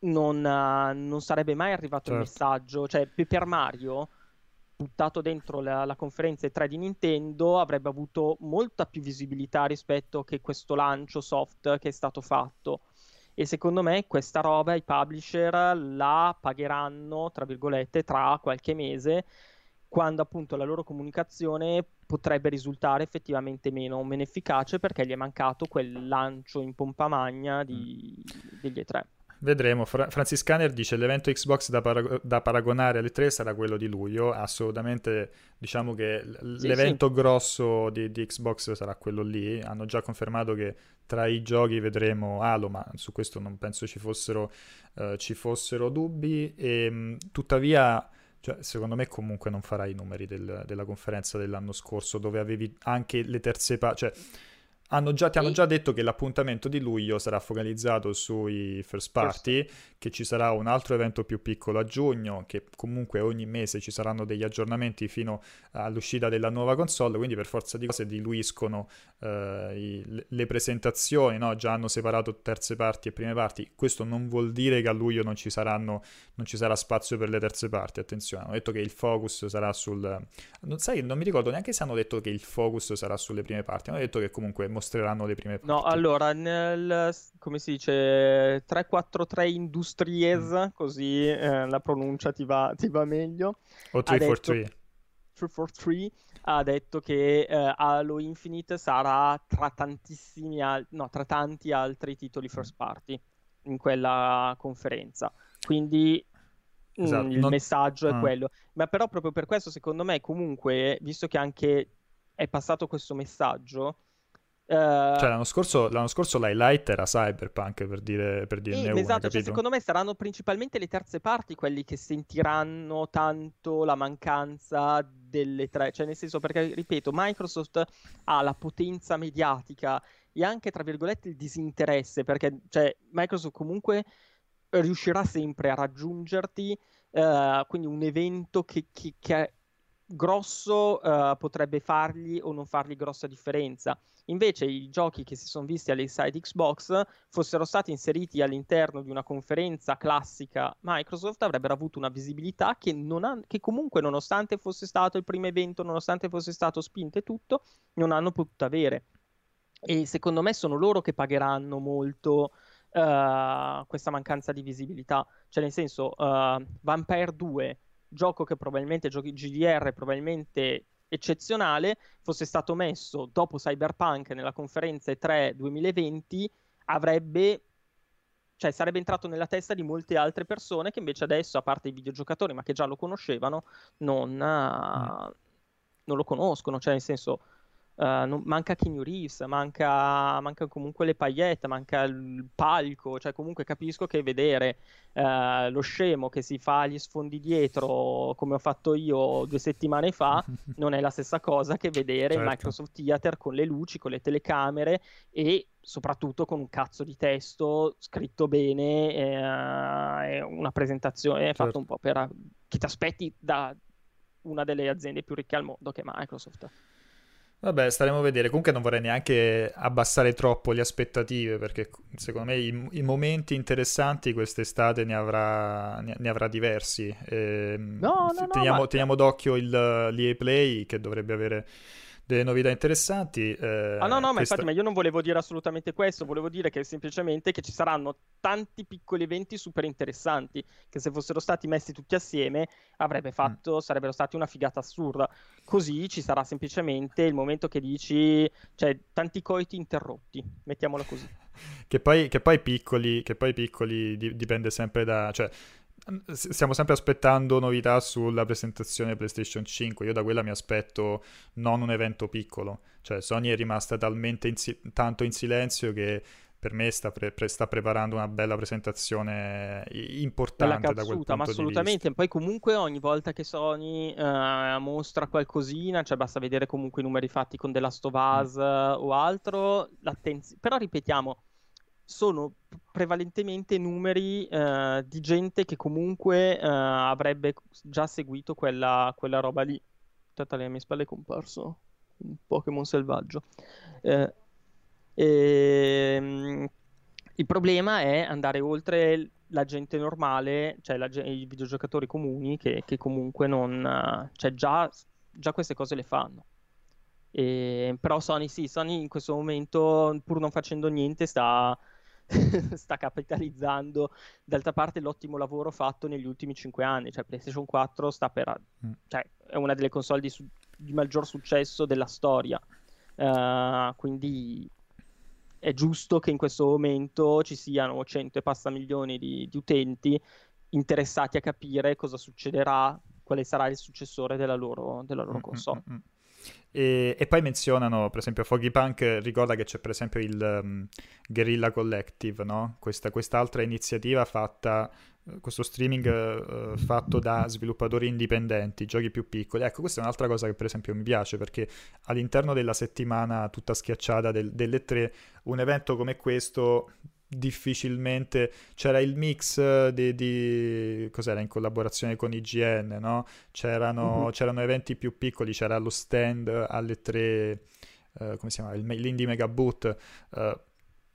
non sarebbe mai arrivato il messaggio. Cioè Paper Mario buttato dentro la conferenza E3 di Nintendo avrebbe avuto molta più visibilità rispetto che questo lancio soft che è stato fatto, e secondo me questa roba i publisher la pagheranno, tra virgolette, tra qualche mese, quando appunto la loro comunicazione potrebbe risultare effettivamente meno efficace, perché gli è mancato quel lancio in pompa magna degli E3. Vedremo. Franciscaner dice: l'evento Xbox da paragonare alle 3 sarà quello di luglio. Assolutamente, diciamo che l'evento grosso di Xbox sarà quello lì. Hanno già confermato che tra i giochi vedremo Halo, ma su questo non penso ci fossero dubbi. E, tuttavia, cioè, secondo me comunque non farai i numeri della conferenza dell'anno scorso, dove avevi anche le terze cioè hanno già detto che l'appuntamento di luglio sarà focalizzato sui first party, che ci sarà un altro evento più piccolo a giugno, che comunque ogni mese ci saranno degli aggiornamenti fino all'uscita della nuova console, quindi per forza di cose diluiscono le presentazioni, no? Già hanno separato terze parti e prime parti. Questo non vuol dire che a luglio non ci sarà spazio per le terze parti, attenzione. Hanno detto che il focus sarà non mi ricordo neanche se hanno detto che il focus sarà sulle prime parti, hanno detto che comunque mostreranno le prime parti. No, allora nel, come si dice, 343 Industries, così la pronuncia ti va meglio, o 343 ha detto che Halo Infinite sarà tra tanti altri titoli first party in quella conferenza, quindi esatto, il messaggio è quello. Ma però proprio per questo, secondo me, comunque, visto che anche è passato questo messaggio, cioè l'anno scorso l'highlight era Cyberpunk, per dirne uno, esatto, cioè, secondo me saranno principalmente le terze parti quelli che sentiranno tanto la mancanza delle tre, cioè nel senso, perché ripeto, Microsoft ha la potenza mediatica e anche, tra virgolette, il disinteresse, perché cioè Microsoft comunque riuscirà sempre a raggiungerti, quindi un evento che è grosso potrebbe fargli o non fargli grossa differenza. Invece i giochi che si sono visti alle side Xbox fossero stati inseriti all'interno di una conferenza classica Microsoft, avrebbero avuto una visibilità che comunque, nonostante fosse stato il primo evento, nonostante fosse stato spinto e tutto, non hanno potuto avere. E secondo me sono loro che pagheranno molto questa mancanza di visibilità. Cioè nel senso, Vampire 2, gioco che probabilmente, GDR probabilmente eccezionale, fosse stato messo dopo Cyberpunk nella conferenza E3 2020, avrebbe cioè sarebbe entrato nella testa di molte altre persone che invece adesso, a parte i videogiocatori, ma che già lo conoscevano, non lo conoscono, cioè nel senso manca Keanu Reeves, manca comunque le pagliette, manca il palco, cioè comunque capisco che vedere lo scemo che si fa gli sfondi dietro come ho fatto io 2 settimane fa non è la stessa cosa che vedere certo. Microsoft Theater con le luci, con le telecamere e soprattutto con un cazzo di testo scritto bene, una presentazione certo. fatta un po' per che ti aspetti da una delle aziende più ricche al mondo che è Microsoft. Vabbè, staremo a vedere. Comunque non vorrei neanche abbassare troppo le aspettative, perché secondo me i momenti interessanti quest'estate ne avrà diversi. Teniamo d'occhio l'EA Play, che dovrebbe avere delle novità interessanti. Ma io non volevo dire assolutamente questo, volevo dire che semplicemente che ci saranno tanti piccoli eventi super interessanti, che se fossero stati messi tutti assieme sarebbero stati una figata assurda. Così ci sarà semplicemente il momento che dici, cioè tanti coiti interrotti, mettiamola così. Che poi piccoli dipende sempre da... cioè stiamo sempre aspettando novità sulla presentazione PlayStation 5. Io da quella mi aspetto non un evento piccolo. Cioè Sony è rimasta talmente tanto in silenzio che per me sta preparando una bella presentazione importante cazzuta, da quel punto ma assolutamente. Di vista. Poi comunque ogni volta che Sony mostra qualcosina, cioè basta vedere comunque i numeri fatti con The Last of Us o altro, però ripetiamo, sono prevalentemente numeri di gente che comunque avrebbe già seguito quella roba lì. Tanto alle mie spalle è comparso un Pokémon selvaggio. Il problema è andare oltre la gente normale, cioè i videogiocatori comuni che comunque non, cioè già queste cose le fanno. Però Sony in questo momento, pur non facendo niente, sta capitalizzando d'altra parte l'ottimo lavoro fatto negli ultimi 5 anni. Cioè PlayStation 4 cioè è una delle console di maggior successo della storia, quindi è giusto che in questo momento ci siano 100 e passa milioni di utenti interessati a capire cosa succederà, quale sarà il successore della loro console. E poi menzionano, per esempio, Foggy Punk ricorda che c'è per esempio il Guerrilla Collective, no? Quest'altra iniziativa fatta, questo streaming fatto da sviluppatori indipendenti, giochi più piccoli. Ecco, questa è un'altra cosa che per esempio mi piace, perché all'interno della settimana tutta schiacciata delle tre, un evento come questo difficilmente c'era il mix di cos'era, in collaborazione con IGN, no? C'erano eventi più piccoli, c'era lo stand alle tre, come si chiama, l'Indie Mega Boot,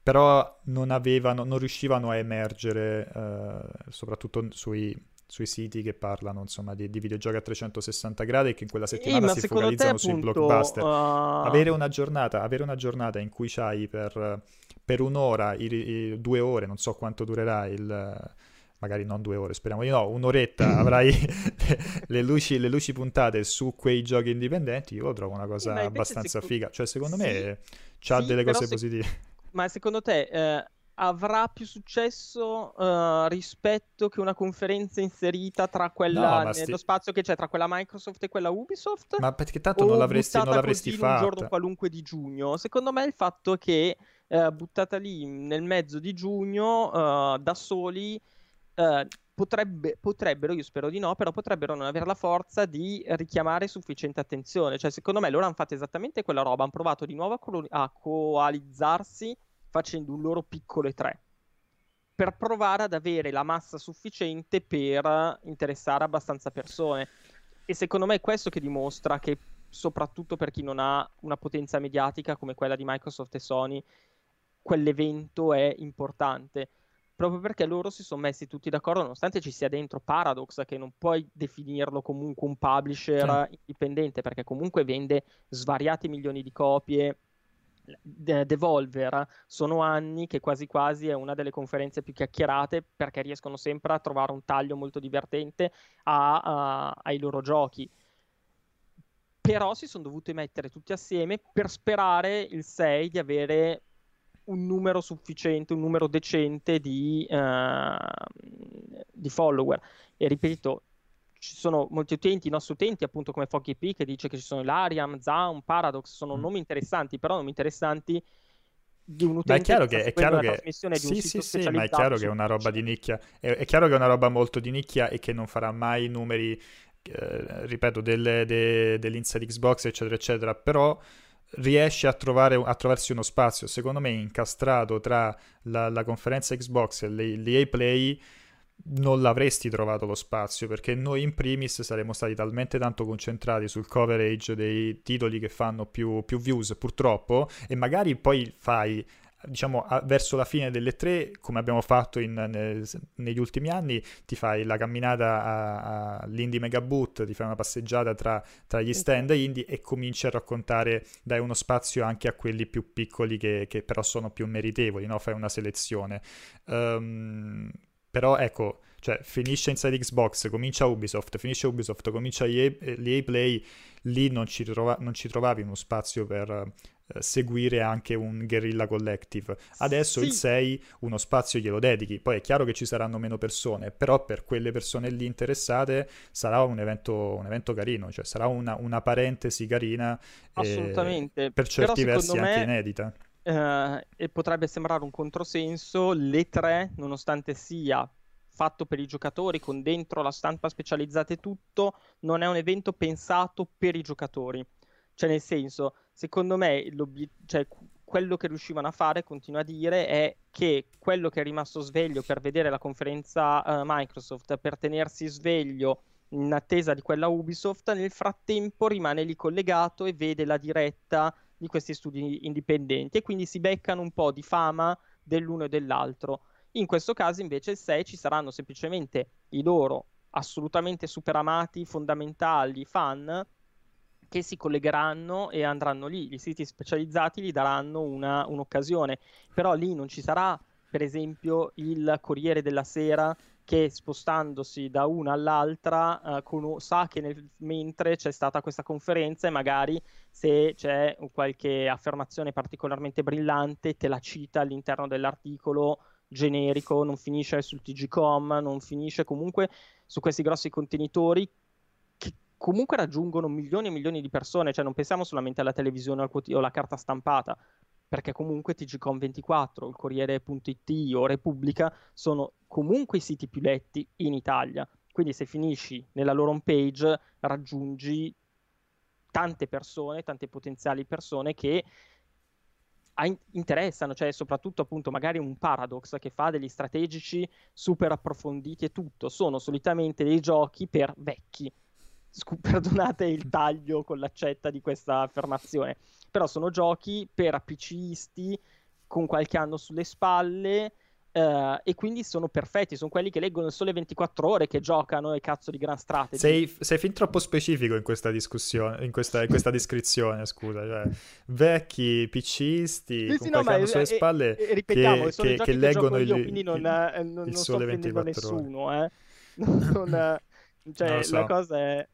però non riuscivano a emergere, soprattutto sui siti che parlano insomma di videogiochi a 360 gradi, che in quella settimana si focalizzano sui blockbuster. Avere una giornata in cui c'hai per un'ora, 2 ore, non so quanto durerà magari non 2 ore, speriamo di no, un'oretta avrai le luci puntate su quei giochi indipendenti. Io trovo una cosa abbastanza figa, cioè secondo me c'ha delle cose positive. Ma secondo te avrà più successo rispetto che una conferenza inserita tra quella nello spazio che c'è tra quella Microsoft e quella Ubisoft? Ma perché tanto non l'avresti fatta un giorno qualunque di giugno? Secondo me il fatto che buttata lì nel mezzo di giugno da soli potrebbero, io spero di no, però potrebbero non avere la forza di richiamare sufficiente attenzione. Cioè secondo me loro hanno fatto esattamente quella roba, hanno provato di nuovo a coalizzarsi facendo un loro piccolo E3 per provare ad avere la massa sufficiente per interessare abbastanza persone. E secondo me è questo che dimostra che, soprattutto per chi non ha una potenza mediatica come quella di Microsoft e Sony, quell'evento è importante, proprio perché loro si sono messi tutti d'accordo, nonostante ci sia dentro Paradox, che non puoi definirlo comunque un publisher indipendente, perché comunque vende svariati milioni di copie. Devolver sono anni che quasi quasi è una delle conferenze più chiacchierate, perché riescono sempre a trovare un taglio molto divertente ai loro giochi. Però si sono dovuti mettere tutti assieme per sperare il 6 di avere un numero sufficiente, un numero decente di follower. E ripeto, ci sono molti utenti, i nostri utenti appunto come FoggyP che dice che ci sono l'Ariam, Zaun, Paradox, sono nomi interessanti, però nomi interessanti di un utente. Ma è chiaro che è una roba di nicchia, è chiaro che è una roba molto di nicchia e che non farà mai numeri, ripeto, dell'inside Xbox eccetera eccetera, però riesce a trovarsi uno spazio, secondo me, incastrato tra la conferenza Xbox e l'EA Play. Non l'avresti trovato lo spazio, perché noi in primis saremmo stati talmente tanto concentrati sul coverage dei titoli che fanno più views, purtroppo, e magari poi fai, diciamo, verso la fine delle tre, come abbiamo fatto negli ultimi anni, ti fai la camminata all'Indie Megaboot, ti fai una passeggiata tra gli stand indie e cominci a raccontare, dai uno spazio anche a quelli più piccoli che però sono più meritevoli, no? Fai una selezione. Però ecco, cioè, finisce Inside Xbox, finisce Ubisoft, comincia l'EA Play, lì non ci trovavi uno spazio per seguire anche un Guerrilla Collective. Adesso sì. Il 6 uno spazio glielo dedichi, poi è chiaro che ci saranno meno persone, però per quelle persone lì interessate sarà un evento carino, cioè sarà una parentesi carina, assolutamente, per certi però, versi anche inedita. E potrebbe sembrare un controsenso, l'E3, nonostante sia fatto per i giocatori, con dentro la stampa specializzata e tutto, non è un evento pensato per i giocatori. Cioè, nel senso, secondo me, quello che riuscivano a fare, continuo a dire, è che quello che è rimasto sveglio per vedere la conferenza Microsoft, per tenersi sveglio in attesa di quella Ubisoft, nel frattempo rimane lì collegato e vede la diretta di questi studi indipendenti e quindi si beccano un po' di fama dell'uno e dell'altro. In questo caso invece il 6 ci saranno semplicemente i loro assolutamente superamati, fondamentali fan che si collegheranno e andranno lì, i siti specializzati gli daranno un'occasione, però lì non ci sarà per esempio il Corriere della Sera che spostandosi da una all'altra sa che mentre c'è stata questa conferenza e magari se c'è qualche affermazione particolarmente brillante te la cita all'interno dell'articolo generico, non finisce sul TgCom, non finisce comunque su questi grossi contenitori che comunque raggiungono milioni e milioni di persone, cioè non pensiamo solamente alla televisione o alla carta stampata, perché comunque TgCom24, il Corriere.it o Repubblica sono comunque i siti più letti in Italia. Quindi se finisci nella loro home page raggiungi tante persone, tante potenziali persone che interessano, cioè soprattutto appunto magari un Paradox che fa degli strategici super approfonditi e tutto, sono solitamente dei giochi per vecchi. Perdonate il taglio con l'accetta di questa affermazione, però sono giochi per PCisti con qualche anno sulle spalle e quindi sono perfetti, sono quelli che leggono il Sole 24 Ore, che giocano e cazzo di Grand Strategy. Sei fin troppo specifico in questa discussione, in questa descrizione, scusa, cioè, vecchi PCisti con qualche anno sulle spalle che leggono il Sole 24 Ore. Nessuno, cioè, so. La cosa è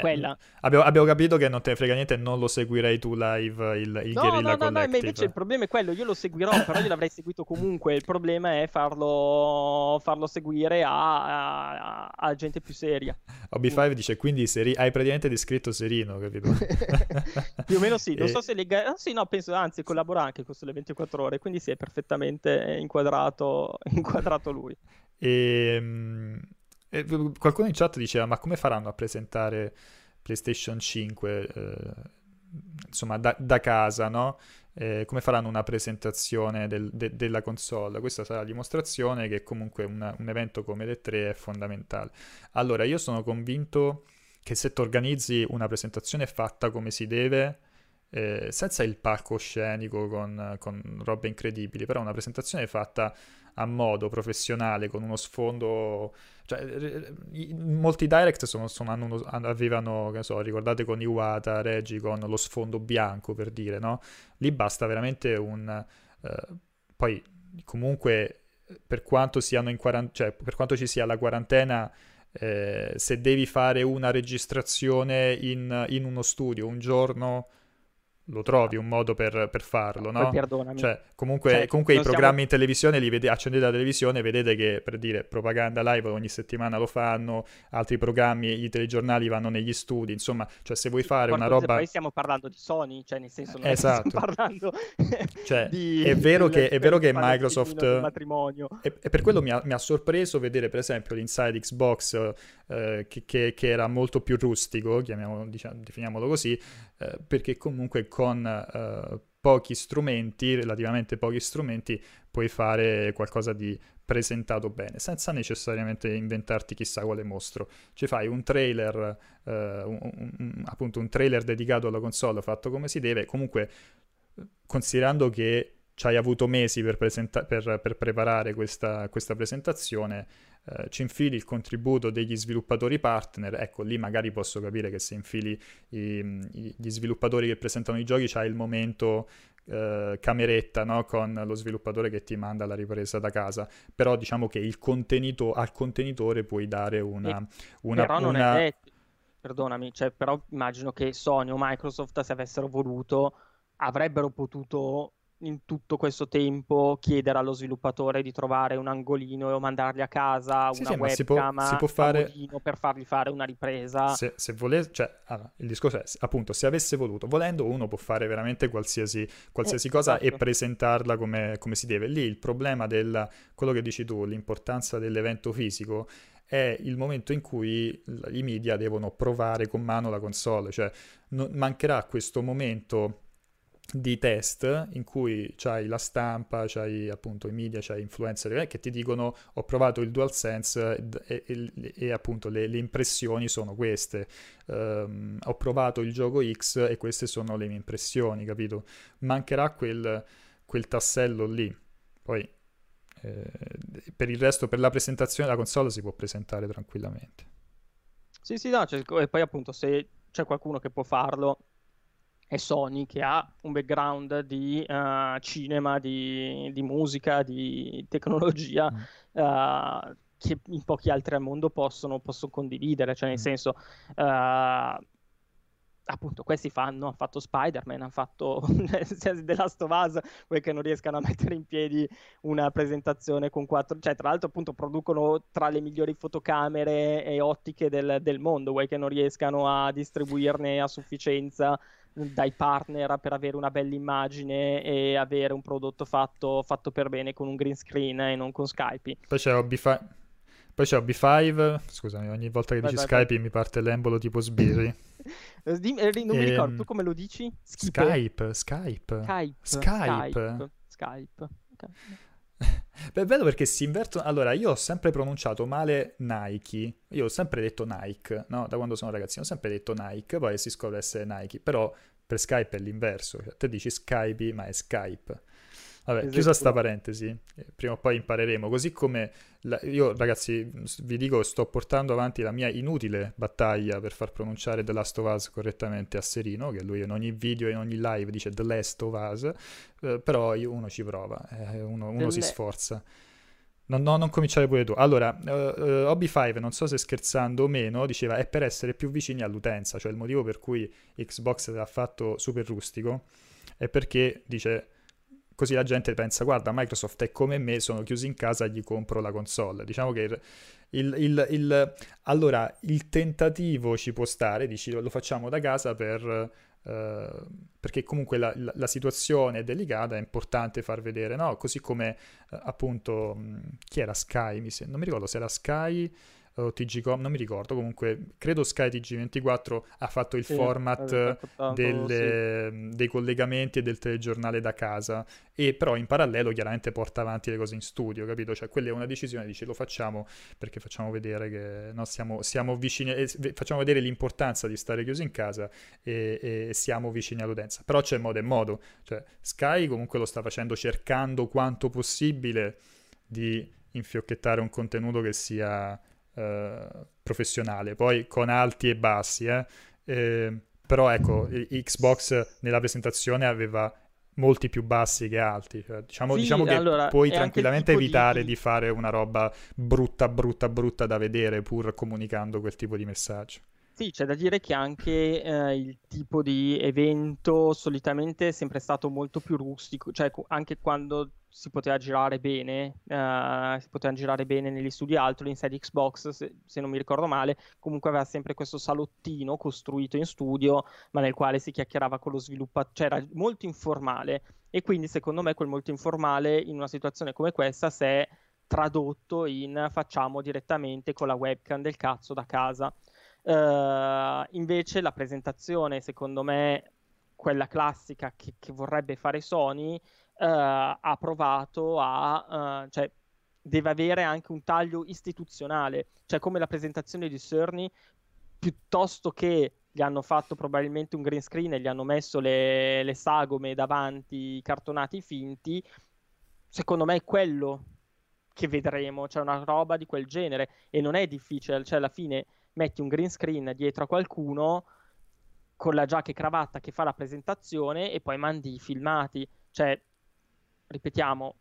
quella. Abbiamo capito che non te ne frega niente e non lo seguirei tu live il Guerrilla Collective. No, ma invece il problema è quello, io lo seguirò, però io l'avrei seguito comunque, il problema è farlo seguire a gente più seria. Obi5 dice, quindi hai praticamente descritto Serino, capito? Più o meno sì, non so se sì, no, penso, anzi collabora anche con le 24 ore, quindi si è perfettamente inquadrato lui. Qualcuno in chat diceva, ma come faranno a presentare PlayStation 5 insomma da casa, no? Come faranno una presentazione della console? Questa sarà la dimostrazione che comunque un evento come l'E3 è fondamentale. Allora, io sono convinto che se tu organizzi una presentazione fatta come si deve, senza il palcoscenico con robe incredibili, però una presentazione fatta a modo professionale, con uno sfondo, cioè, molti direct avevano, che so, ricordate, con Iwata, Reggie, con lo sfondo bianco, per dire, no? Lì basta veramente poi comunque, per quanto siano cioè, per quanto ci sia la quarantena, se devi fare una registrazione in uno studio un giorno, lo trovi un modo per farlo, no? Perdonami. Cioè, comunque i programmi in televisione li vede, accendete la televisione e vedete che, per dire, Propaganda Live ogni settimana lo fanno, altri programmi, i telegiornali vanno negli studi, insomma, cioè se vuoi fare una roba... Poi stiamo parlando di Sony, cioè nel senso non esatto. Stiamo parlando cioè, di... È vero che Microsoft... E per quello mi ha sorpreso vedere, per esempio, l'Inside Xbox che era molto più rustico, definiamolo così, perché comunque con relativamente pochi strumenti puoi fare qualcosa di presentato bene, senza necessariamente inventarti chissà quale mostro. Ci fai un trailer, appunto un trailer dedicato alla console fatto come si deve, comunque considerando che ci hai avuto mesi per preparare questa presentazione, ci infili il contributo degli sviluppatori partner. Ecco, lì magari posso capire che se infili gli sviluppatori che presentano i giochi c'hai il momento cameretta, no? Con lo sviluppatore che ti manda la ripresa da casa, però diciamo che il contenuto al contenitore puoi dare una... Perdonami, cioè, però immagino che Sony o Microsoft, se avessero voluto, avrebbero potuto in tutto questo tempo chiedere allo sviluppatore di trovare un angolino o mandarli a casa, webcam, per fargli fare una ripresa se volesse, cioè, il discorso è, appunto, se avesse voluto, volendo uno può fare veramente qualsiasi cosa, esatto, e presentarla come si deve. Lì il problema del quello che dici tu, l'importanza dell'evento fisico, è il momento in cui i media devono provare con mano la console, cioè mancherà questo momento di test in cui c'hai la stampa, c'hai appunto i media, c'hai influencer che ti dicono ho provato il DualSense e appunto le impressioni sono queste, ho provato il gioco X e queste sono le mie impressioni, capito? Mancherà quel tassello lì. Poi per il resto, per la presentazione la console si può presentare tranquillamente. Sì, no, cioè, e poi appunto se c'è qualcuno che può farlo è Sony, che ha un background di cinema, di musica, di tecnologia, che in pochi altri al mondo possono condividere. Cioè, nel senso, appunto, questi hanno fatto Spider-Man, hanno fatto The Last of Us, quelli che non riescano a mettere in piedi una presentazione con quattro... Cioè, tra l'altro, appunto, producono tra le migliori fotocamere e ottiche del mondo, quelli che non riescano a distribuirne a sufficienza dai partner per avere una bella immagine e avere un prodotto fatto per bene con un green screen e non con Skype. Poi c'è B5, scusami, ogni volta che dici Skype mi parte l'embolo tipo sbirri. Non mi ricordo, tu come lo dici? Skype. Okay. Beh, è bello perché si invertono. Allora, io ho sempre pronunciato male Nike, io ho sempre detto Nike, no? Da quando sono ragazzino ho sempre detto Nike, poi si scopre essere Nike, però per Skype è l'inverso, cioè, te dici Skype ma è Skype. Vabbè, esatto. Chiusa sta parentesi, prima o poi impareremo, così come io, ragazzi, vi dico, sto portando avanti la mia inutile battaglia per far pronunciare The Last of Us correttamente a Serino, che lui in ogni video, in ogni live dice The Last of Us, però uno ci prova, uno si sforza. No, non cominciare pure tu. Allora, Obi5, non so se scherzando o meno, diceva è per essere più vicini all'utenza, cioè il motivo per cui Xbox l'ha fatto super rustico è perché, dice, così la gente pensa, guarda, Microsoft è come me, sono chiusi in casa, gli compro la console. Diciamo che allora, il tentativo ci può stare, dici, lo facciamo da casa perché comunque la situazione è delicata, è importante far vedere, no? Così come, appunto, chi era Sky? Non mi ricordo se era Sky o TgCom, non mi ricordo, comunque credo Sky TG24 ha fatto il format dei collegamenti e del telegiornale da casa, e però in parallelo chiaramente porta avanti le cose in studio, capito? Cioè quella è una decisione, dice lo facciamo perché facciamo vedere che, no, siamo vicini, facciamo vedere l'importanza di stare chiusi in casa e siamo vicini all'utenza. Però c'è modo e modo, cioè Sky comunque lo sta facendo cercando quanto possibile di infiocchettare un contenuto che sia professionale, poi con alti e bassi, però ecco, Xbox nella presentazione aveva molti più bassi che alti, cioè, diciamo che allora, puoi tranquillamente evitare di fare una roba brutta da vedere pur comunicando quel tipo di messaggio. Sì, c'è da dire che anche il tipo di evento solitamente è sempre stato molto più rustico, cioè anche quando si poteva girare bene, si poteva girare bene negli studi altro, l'inside Xbox, se non mi ricordo male, comunque aveva sempre questo salottino costruito in studio, ma nel quale si chiacchierava con lo sviluppatore, cioè era molto informale, e quindi secondo me quel molto informale in una situazione come questa si è tradotto in facciamo direttamente con la webcam del cazzo da casa. Invece la presentazione, secondo me, quella classica che vorrebbe fare Sony, ha provato a cioè deve avere anche un taglio istituzionale, cioè come la presentazione di Cerny, piuttosto che gli hanno fatto probabilmente un green screen e gli hanno messo le sagome davanti, i cartonati finti, secondo me è quello che vedremo, cioè una roba di quel genere, e non è difficile, cioè alla fine metti un green screen dietro a qualcuno con la giacca e cravatta che fa la presentazione e poi mandi i filmati, cioè ripetiamo,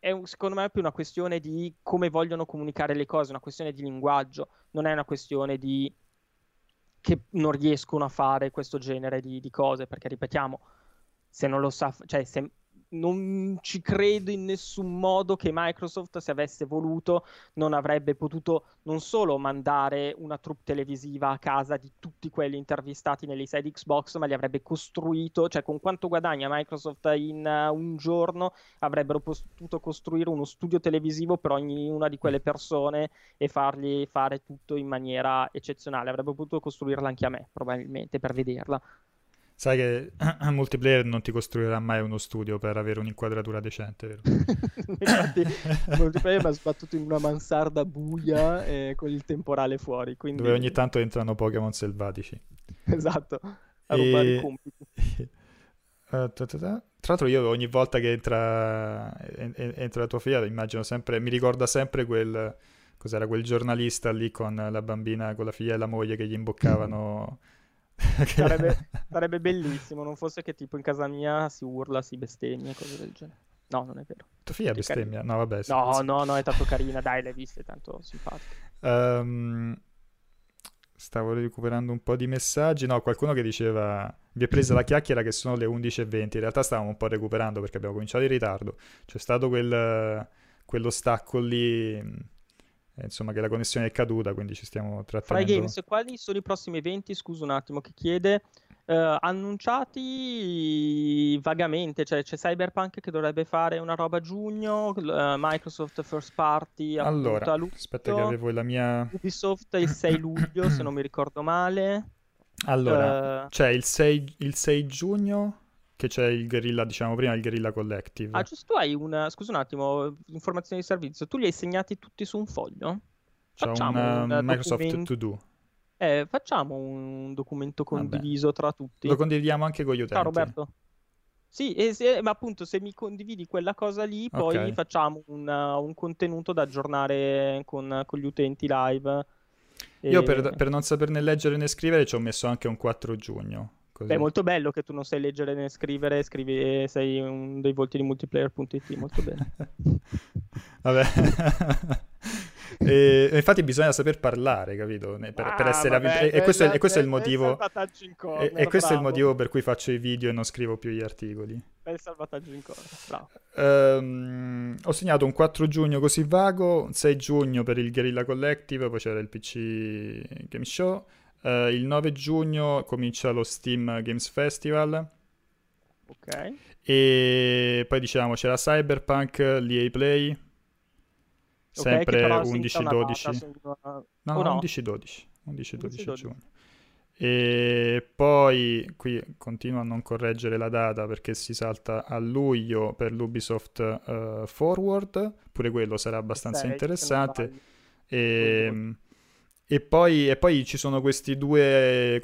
è secondo me è più una questione di come vogliono comunicare le cose, una questione di linguaggio, non è una questione di che non riescono a fare questo genere di cose, perché ripetiamo, se non lo sa, cioè se non ci credo in nessun modo che Microsoft, se avesse voluto, non avrebbe potuto non solo mandare una troupe televisiva a casa di tutti quelli intervistati nelle side Xbox, ma li avrebbe costruito, cioè con quanto guadagna Microsoft in un giorno avrebbero potuto costruire uno studio televisivo per ognuna di quelle persone e fargli fare tutto in maniera eccezionale, avrebbe potuto costruirla anche a me probabilmente per vederla. Sai che Multiplayer non ti costruirà mai uno studio per avere un'inquadratura decente, vero? Infatti Multiplayer mi ha sbattuto in una mansarda buia con il temporale fuori, quindi... dove ogni tanto entrano Pokémon selvatici. Esatto, a rubare i compiti. Tra l'altro io ogni volta che entra la tua figlia immagino sempre, mi ricorda sempre quel... cos'era quel giornalista lì con la bambina, con la figlia e la moglie che gli imboccavano... Sarebbe bellissimo, non fosse che tipo in casa mia si urla, si bestemmia, cose del genere. No, non è vero. Tua figlia bestemmia? No, vabbè. No, è tanto carina, dai, l'hai vista, è tanto simpatica. Stavo recuperando un po' di messaggi. No, qualcuno che diceva vi è presa la chiacchiera che sono le 11:20. In realtà stavamo un po' recuperando perché abbiamo cominciato in ritardo. C'è stato quello stacco lì... insomma che la connessione è caduta, quindi ci stiamo trattando. Fra i games, quali sono i prossimi eventi? Scusa un attimo, che chiede annunciati vagamente, cioè c'è Cyberpunk che dovrebbe fare una roba a giugno, Microsoft First Party appunto, allora, aspetta che avevo la mia... Ubisoft il 6 luglio se non mi ricordo male, allora c'è il 6 giugno che c'è il Guerrilla, diciamo prima il Guerrilla Collective. Ah, giusto, tu hai una... scusa un attimo, informazioni di servizio. Tu li hai segnati tutti su un foglio? C'è facciamo un Microsoft To Do. Facciamo un documento condiviso tra tutti. Lo condividiamo anche con gli utenti. Ciao Roberto. Sì, ma appunto se mi condividi quella cosa lì, poi facciamo un contenuto da aggiornare con gli utenti live. Io per non saperne leggere né scrivere ci ho messo anche un 4 giugno. Così. Beh, molto bello che tu non sai leggere né scrivere, scrivi, sei un dei volti di Multiplayer.it, molto bene. Vabbè. E infatti bisogna saper parlare, capito? Per essere e questo è il motivo. E questo è il motivo per cui faccio i video e non scrivo più gli articoli. Bel salvataggio in corsa, bravo. Ho segnato un 4 giugno così vago, un 6 giugno per il Guerrilla Collective, poi c'era il PC Game Show. Il 9 giugno comincia lo Steam Games Festival, ok, e poi diciamo c'era Cyberpunk, l'EA Play, sempre 11-12, no, 11-12 giugno, e poi qui continuo a non correggere la data perché si salta a luglio per l'Ubisoft Forward, pure quello sarà abbastanza interessante, E poi ci sono queste due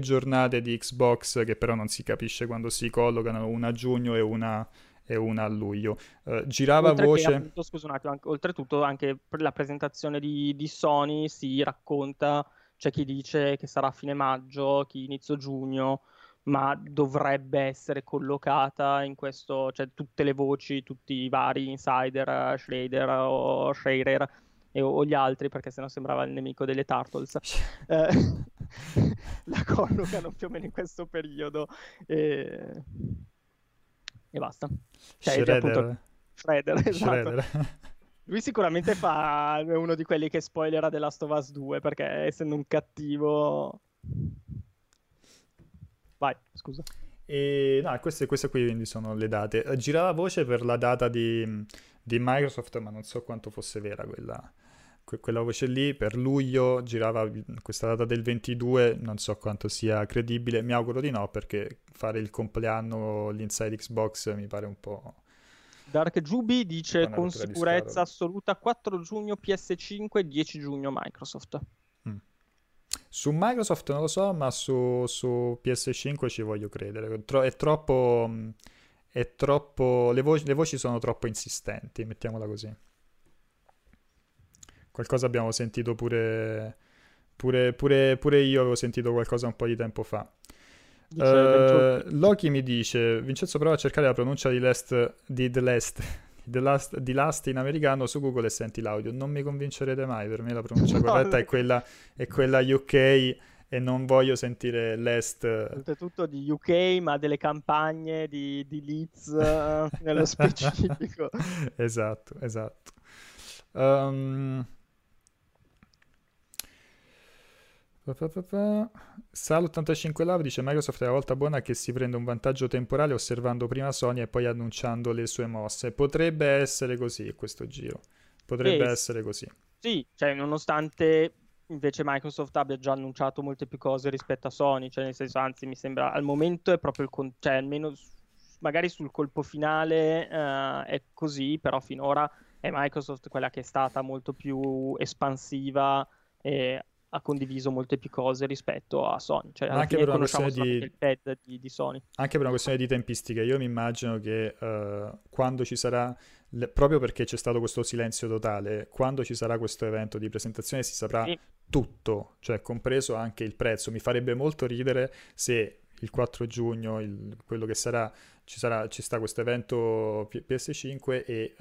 giornate di Xbox che però non si capisce quando si collocano, una a giugno e una a luglio. Girava voce... appunto, scusa un attimo, oltretutto anche per la presentazione di Sony si racconta, c'è chi dice che sarà a fine maggio, chi inizio giugno, ma dovrebbe essere collocata in questo, cioè tutte le voci, tutti i vari insider, Schrader o Schreier o gli altri, perché sennò sembrava il nemico delle Turtles, la collocano più o meno in questo periodo e basta. Cioè, Shredder, esatto. Lui sicuramente è uno di quelli che spoilerà The Last of Us 2, perché essendo un cattivo... Vai, scusa. E, no, queste qui quindi sono le date. Girava voce per la data di Microsoft, ma non so quanto fosse vera quella voce lì. Per luglio girava questa data del 22, non so quanto sia credibile, mi auguro di no, perché fare il compleanno l'inside Xbox mi pare un po'... Dark Juby dice con sicurezza assoluta 4 giugno PS5, 10 giugno Microsoft. Su Microsoft non lo so, ma su PS5 ci voglio credere. È troppo le voci sono troppo insistenti, mettiamola così. Qualcosa abbiamo sentito pure io avevo sentito qualcosa un po' di tempo fa. Loki mi dice: Vincenzo, prova a cercare la pronuncia di The Last in americano su Google e senti l'audio. Non mi convincerete mai, per me la pronuncia corretta è quella UK, e non voglio sentire l'est. Oltretutto di UK, ma delle campagne di Leeds nello specifico. Esatto. Sal85 Lab dice: Microsoft è la volta buona che si prende un vantaggio temporale osservando prima Sony e poi annunciando le sue mosse. Potrebbe essere così questo giro. Potrebbe essere così. Sì, cioè nonostante invece Microsoft abbia già annunciato molte più cose rispetto a Sony, cioè nel senso, anzi mi sembra al momento è proprio cioè almeno magari sul colpo finale è così, però finora è Microsoft quella che è stata molto più espansiva e ha condiviso molte più cose rispetto a Sony, cioè alla fine conosciamo il pad di Sony. Anche per una questione di tempistica, io mi immagino che quando ci sarà, proprio perché c'è stato questo silenzio totale, quando ci sarà questo evento di presentazione si saprà tutto, cioè compreso anche il prezzo. Mi farebbe molto ridere se il 4 giugno, quello che sarà, ci sta questo evento PS5 e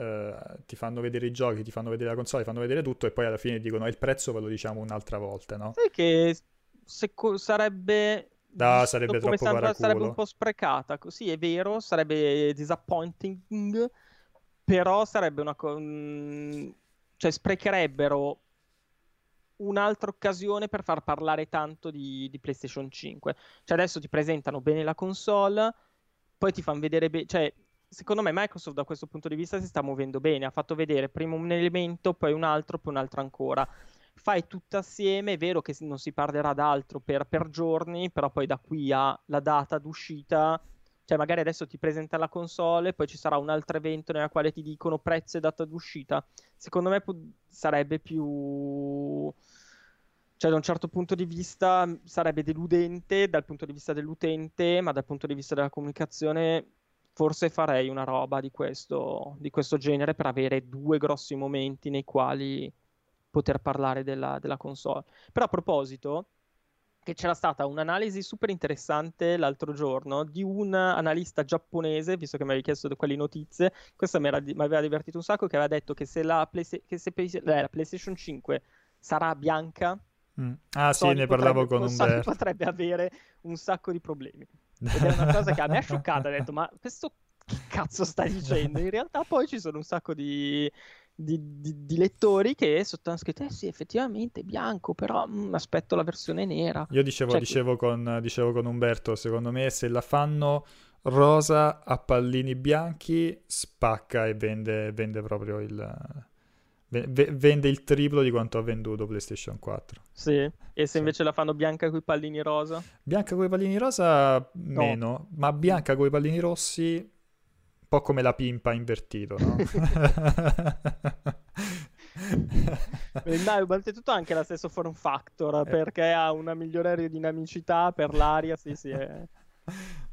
ti fanno vedere i giochi, ti fanno vedere la console, ti fanno vedere tutto e poi alla fine dicono il prezzo ve lo diciamo un'altra volta, no? Sai che sarebbe troppo baraculo. Sarebbe un po' sprecata, sì è vero, sarebbe disappointing, però sarebbe cioè sprecherebbero un'altra occasione per far parlare tanto di PlayStation 5. Cioè adesso ti presentano bene la console, poi ti fanno vedere cioè secondo me Microsoft da questo punto di vista si sta muovendo bene, ha fatto vedere prima un elemento, poi un altro ancora, fai tutto assieme. È vero che non si parlerà d'altro per giorni, però poi da qui alla data d'uscita, cioè magari adesso ti presenta la console, poi ci sarà un altro evento nella quale ti dicono prezzo e data d'uscita. Secondo me sarebbe più... cioè da un certo punto di vista sarebbe deludente dal punto di vista dell'utente, ma dal punto di vista della comunicazione forse farei una roba di questo genere per avere due grossi momenti nei quali poter parlare della console. Però a proposito... che c'era stata un'analisi super interessante l'altro giorno di un analista giapponese, visto che mi avevi chiesto quali notizie, questa mi aveva divertito un sacco, che aveva detto che se la PlayStation 5 sarà bianca, Sony sì, ne parlavo con Umberto, Sony potrebbe avere un sacco di problemi. Ed è una cosa che a me è scioccata, ho detto ma questo che cazzo sta dicendo? In realtà poi ci sono un sacco di lettori che sotto hanno scritto sì effettivamente bianco, però aspetto la versione nera. Io dicevo con Umberto, secondo me se la fanno rosa a pallini bianchi spacca e vende proprio vende il triplo di quanto ha venduto PlayStation 4. Sì, e se invece la fanno bianca coi pallini rosa? Bianca coi pallini rosa meno, no. Ma bianca coi pallini rossi un po' come la pimpa invertito, no? Ma oltretutto anche la stessa form factor, perché ha una migliore aerodinamicità per l'aria, sì.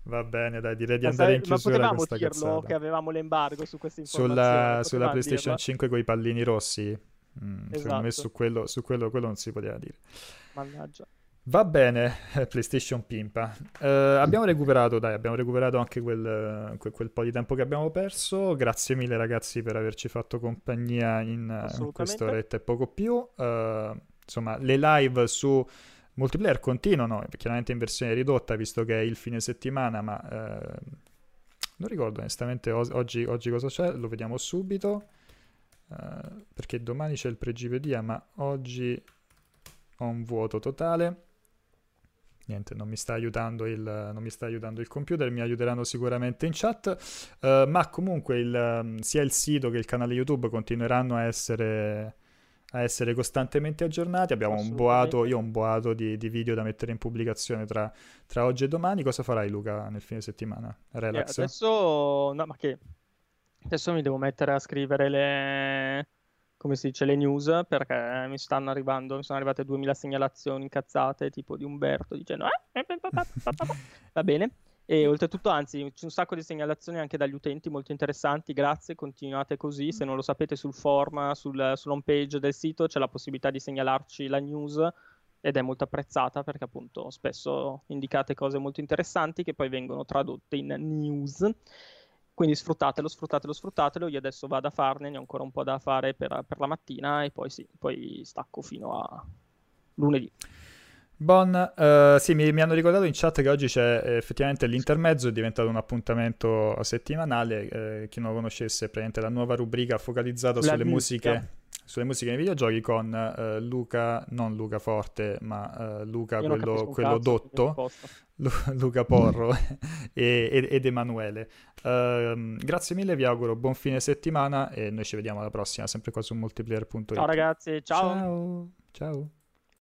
Va bene, dai, direi di andare in chiusura. Ma potevamo dirlo cazzata. Che avevamo l'embargo su queste informazioni. Sulla PlayStation 5 con i pallini rossi? Esatto. Secondo me su quello non si poteva dire. Mannaggia. Va bene, PlayStation Pimpa. Abbiamo recuperato anche quel po' di tempo che abbiamo perso. Grazie mille ragazzi per averci fatto compagnia in questa oretta e poco più. Insomma, le live su Multiplayer continuano, chiaramente in versione ridotta, visto che è il fine settimana, ma non ricordo onestamente oggi cosa c'è, lo vediamo subito, perché domani c'è il pregivedia, ma oggi ho un vuoto totale. Niente, non mi sta aiutando il computer, mi aiuteranno sicuramente in chat, ma comunque sia il sito che il canale YouTube continueranno a essere costantemente aggiornati. Abbiamo un boato di video da mettere in pubblicazione tra oggi e domani. Cosa farai, Luca, nel fine settimana? Relax? Adesso no, ma che adesso mi devo mettere a scrivere le news, perché mi sono arrivate 2000 segnalazioni incazzate, tipo di Umberto dicendo va bene. E oltretutto, anzi, c'è un sacco di segnalazioni anche dagli utenti molto interessanti, grazie, continuate così. Se non lo sapete, sul forum, sull'home page del sito c'è la possibilità di segnalarci la news, ed è molto apprezzata perché appunto spesso indicate cose molto interessanti che poi vengono tradotte in news. Quindi sfruttatelo. Io adesso vado a farne, ne ho ancora un po' da fare per la mattina, e poi stacco fino a lunedì. Sì, mi hanno ricordato in chat che oggi c'è effettivamente l'intermezzo, è diventato un appuntamento settimanale. Chi non lo conoscesse, praticamente la nuova rubrica focalizzata sulle musiche nei videogiochi, con Luca, non Luca Forte, ma Luca quello dotto, Luca Porro ed Emanuele. Grazie mille, vi auguro buon fine settimana e noi ci vediamo alla prossima, sempre qua su multiplayer.it. Ciao ragazzi, ciao.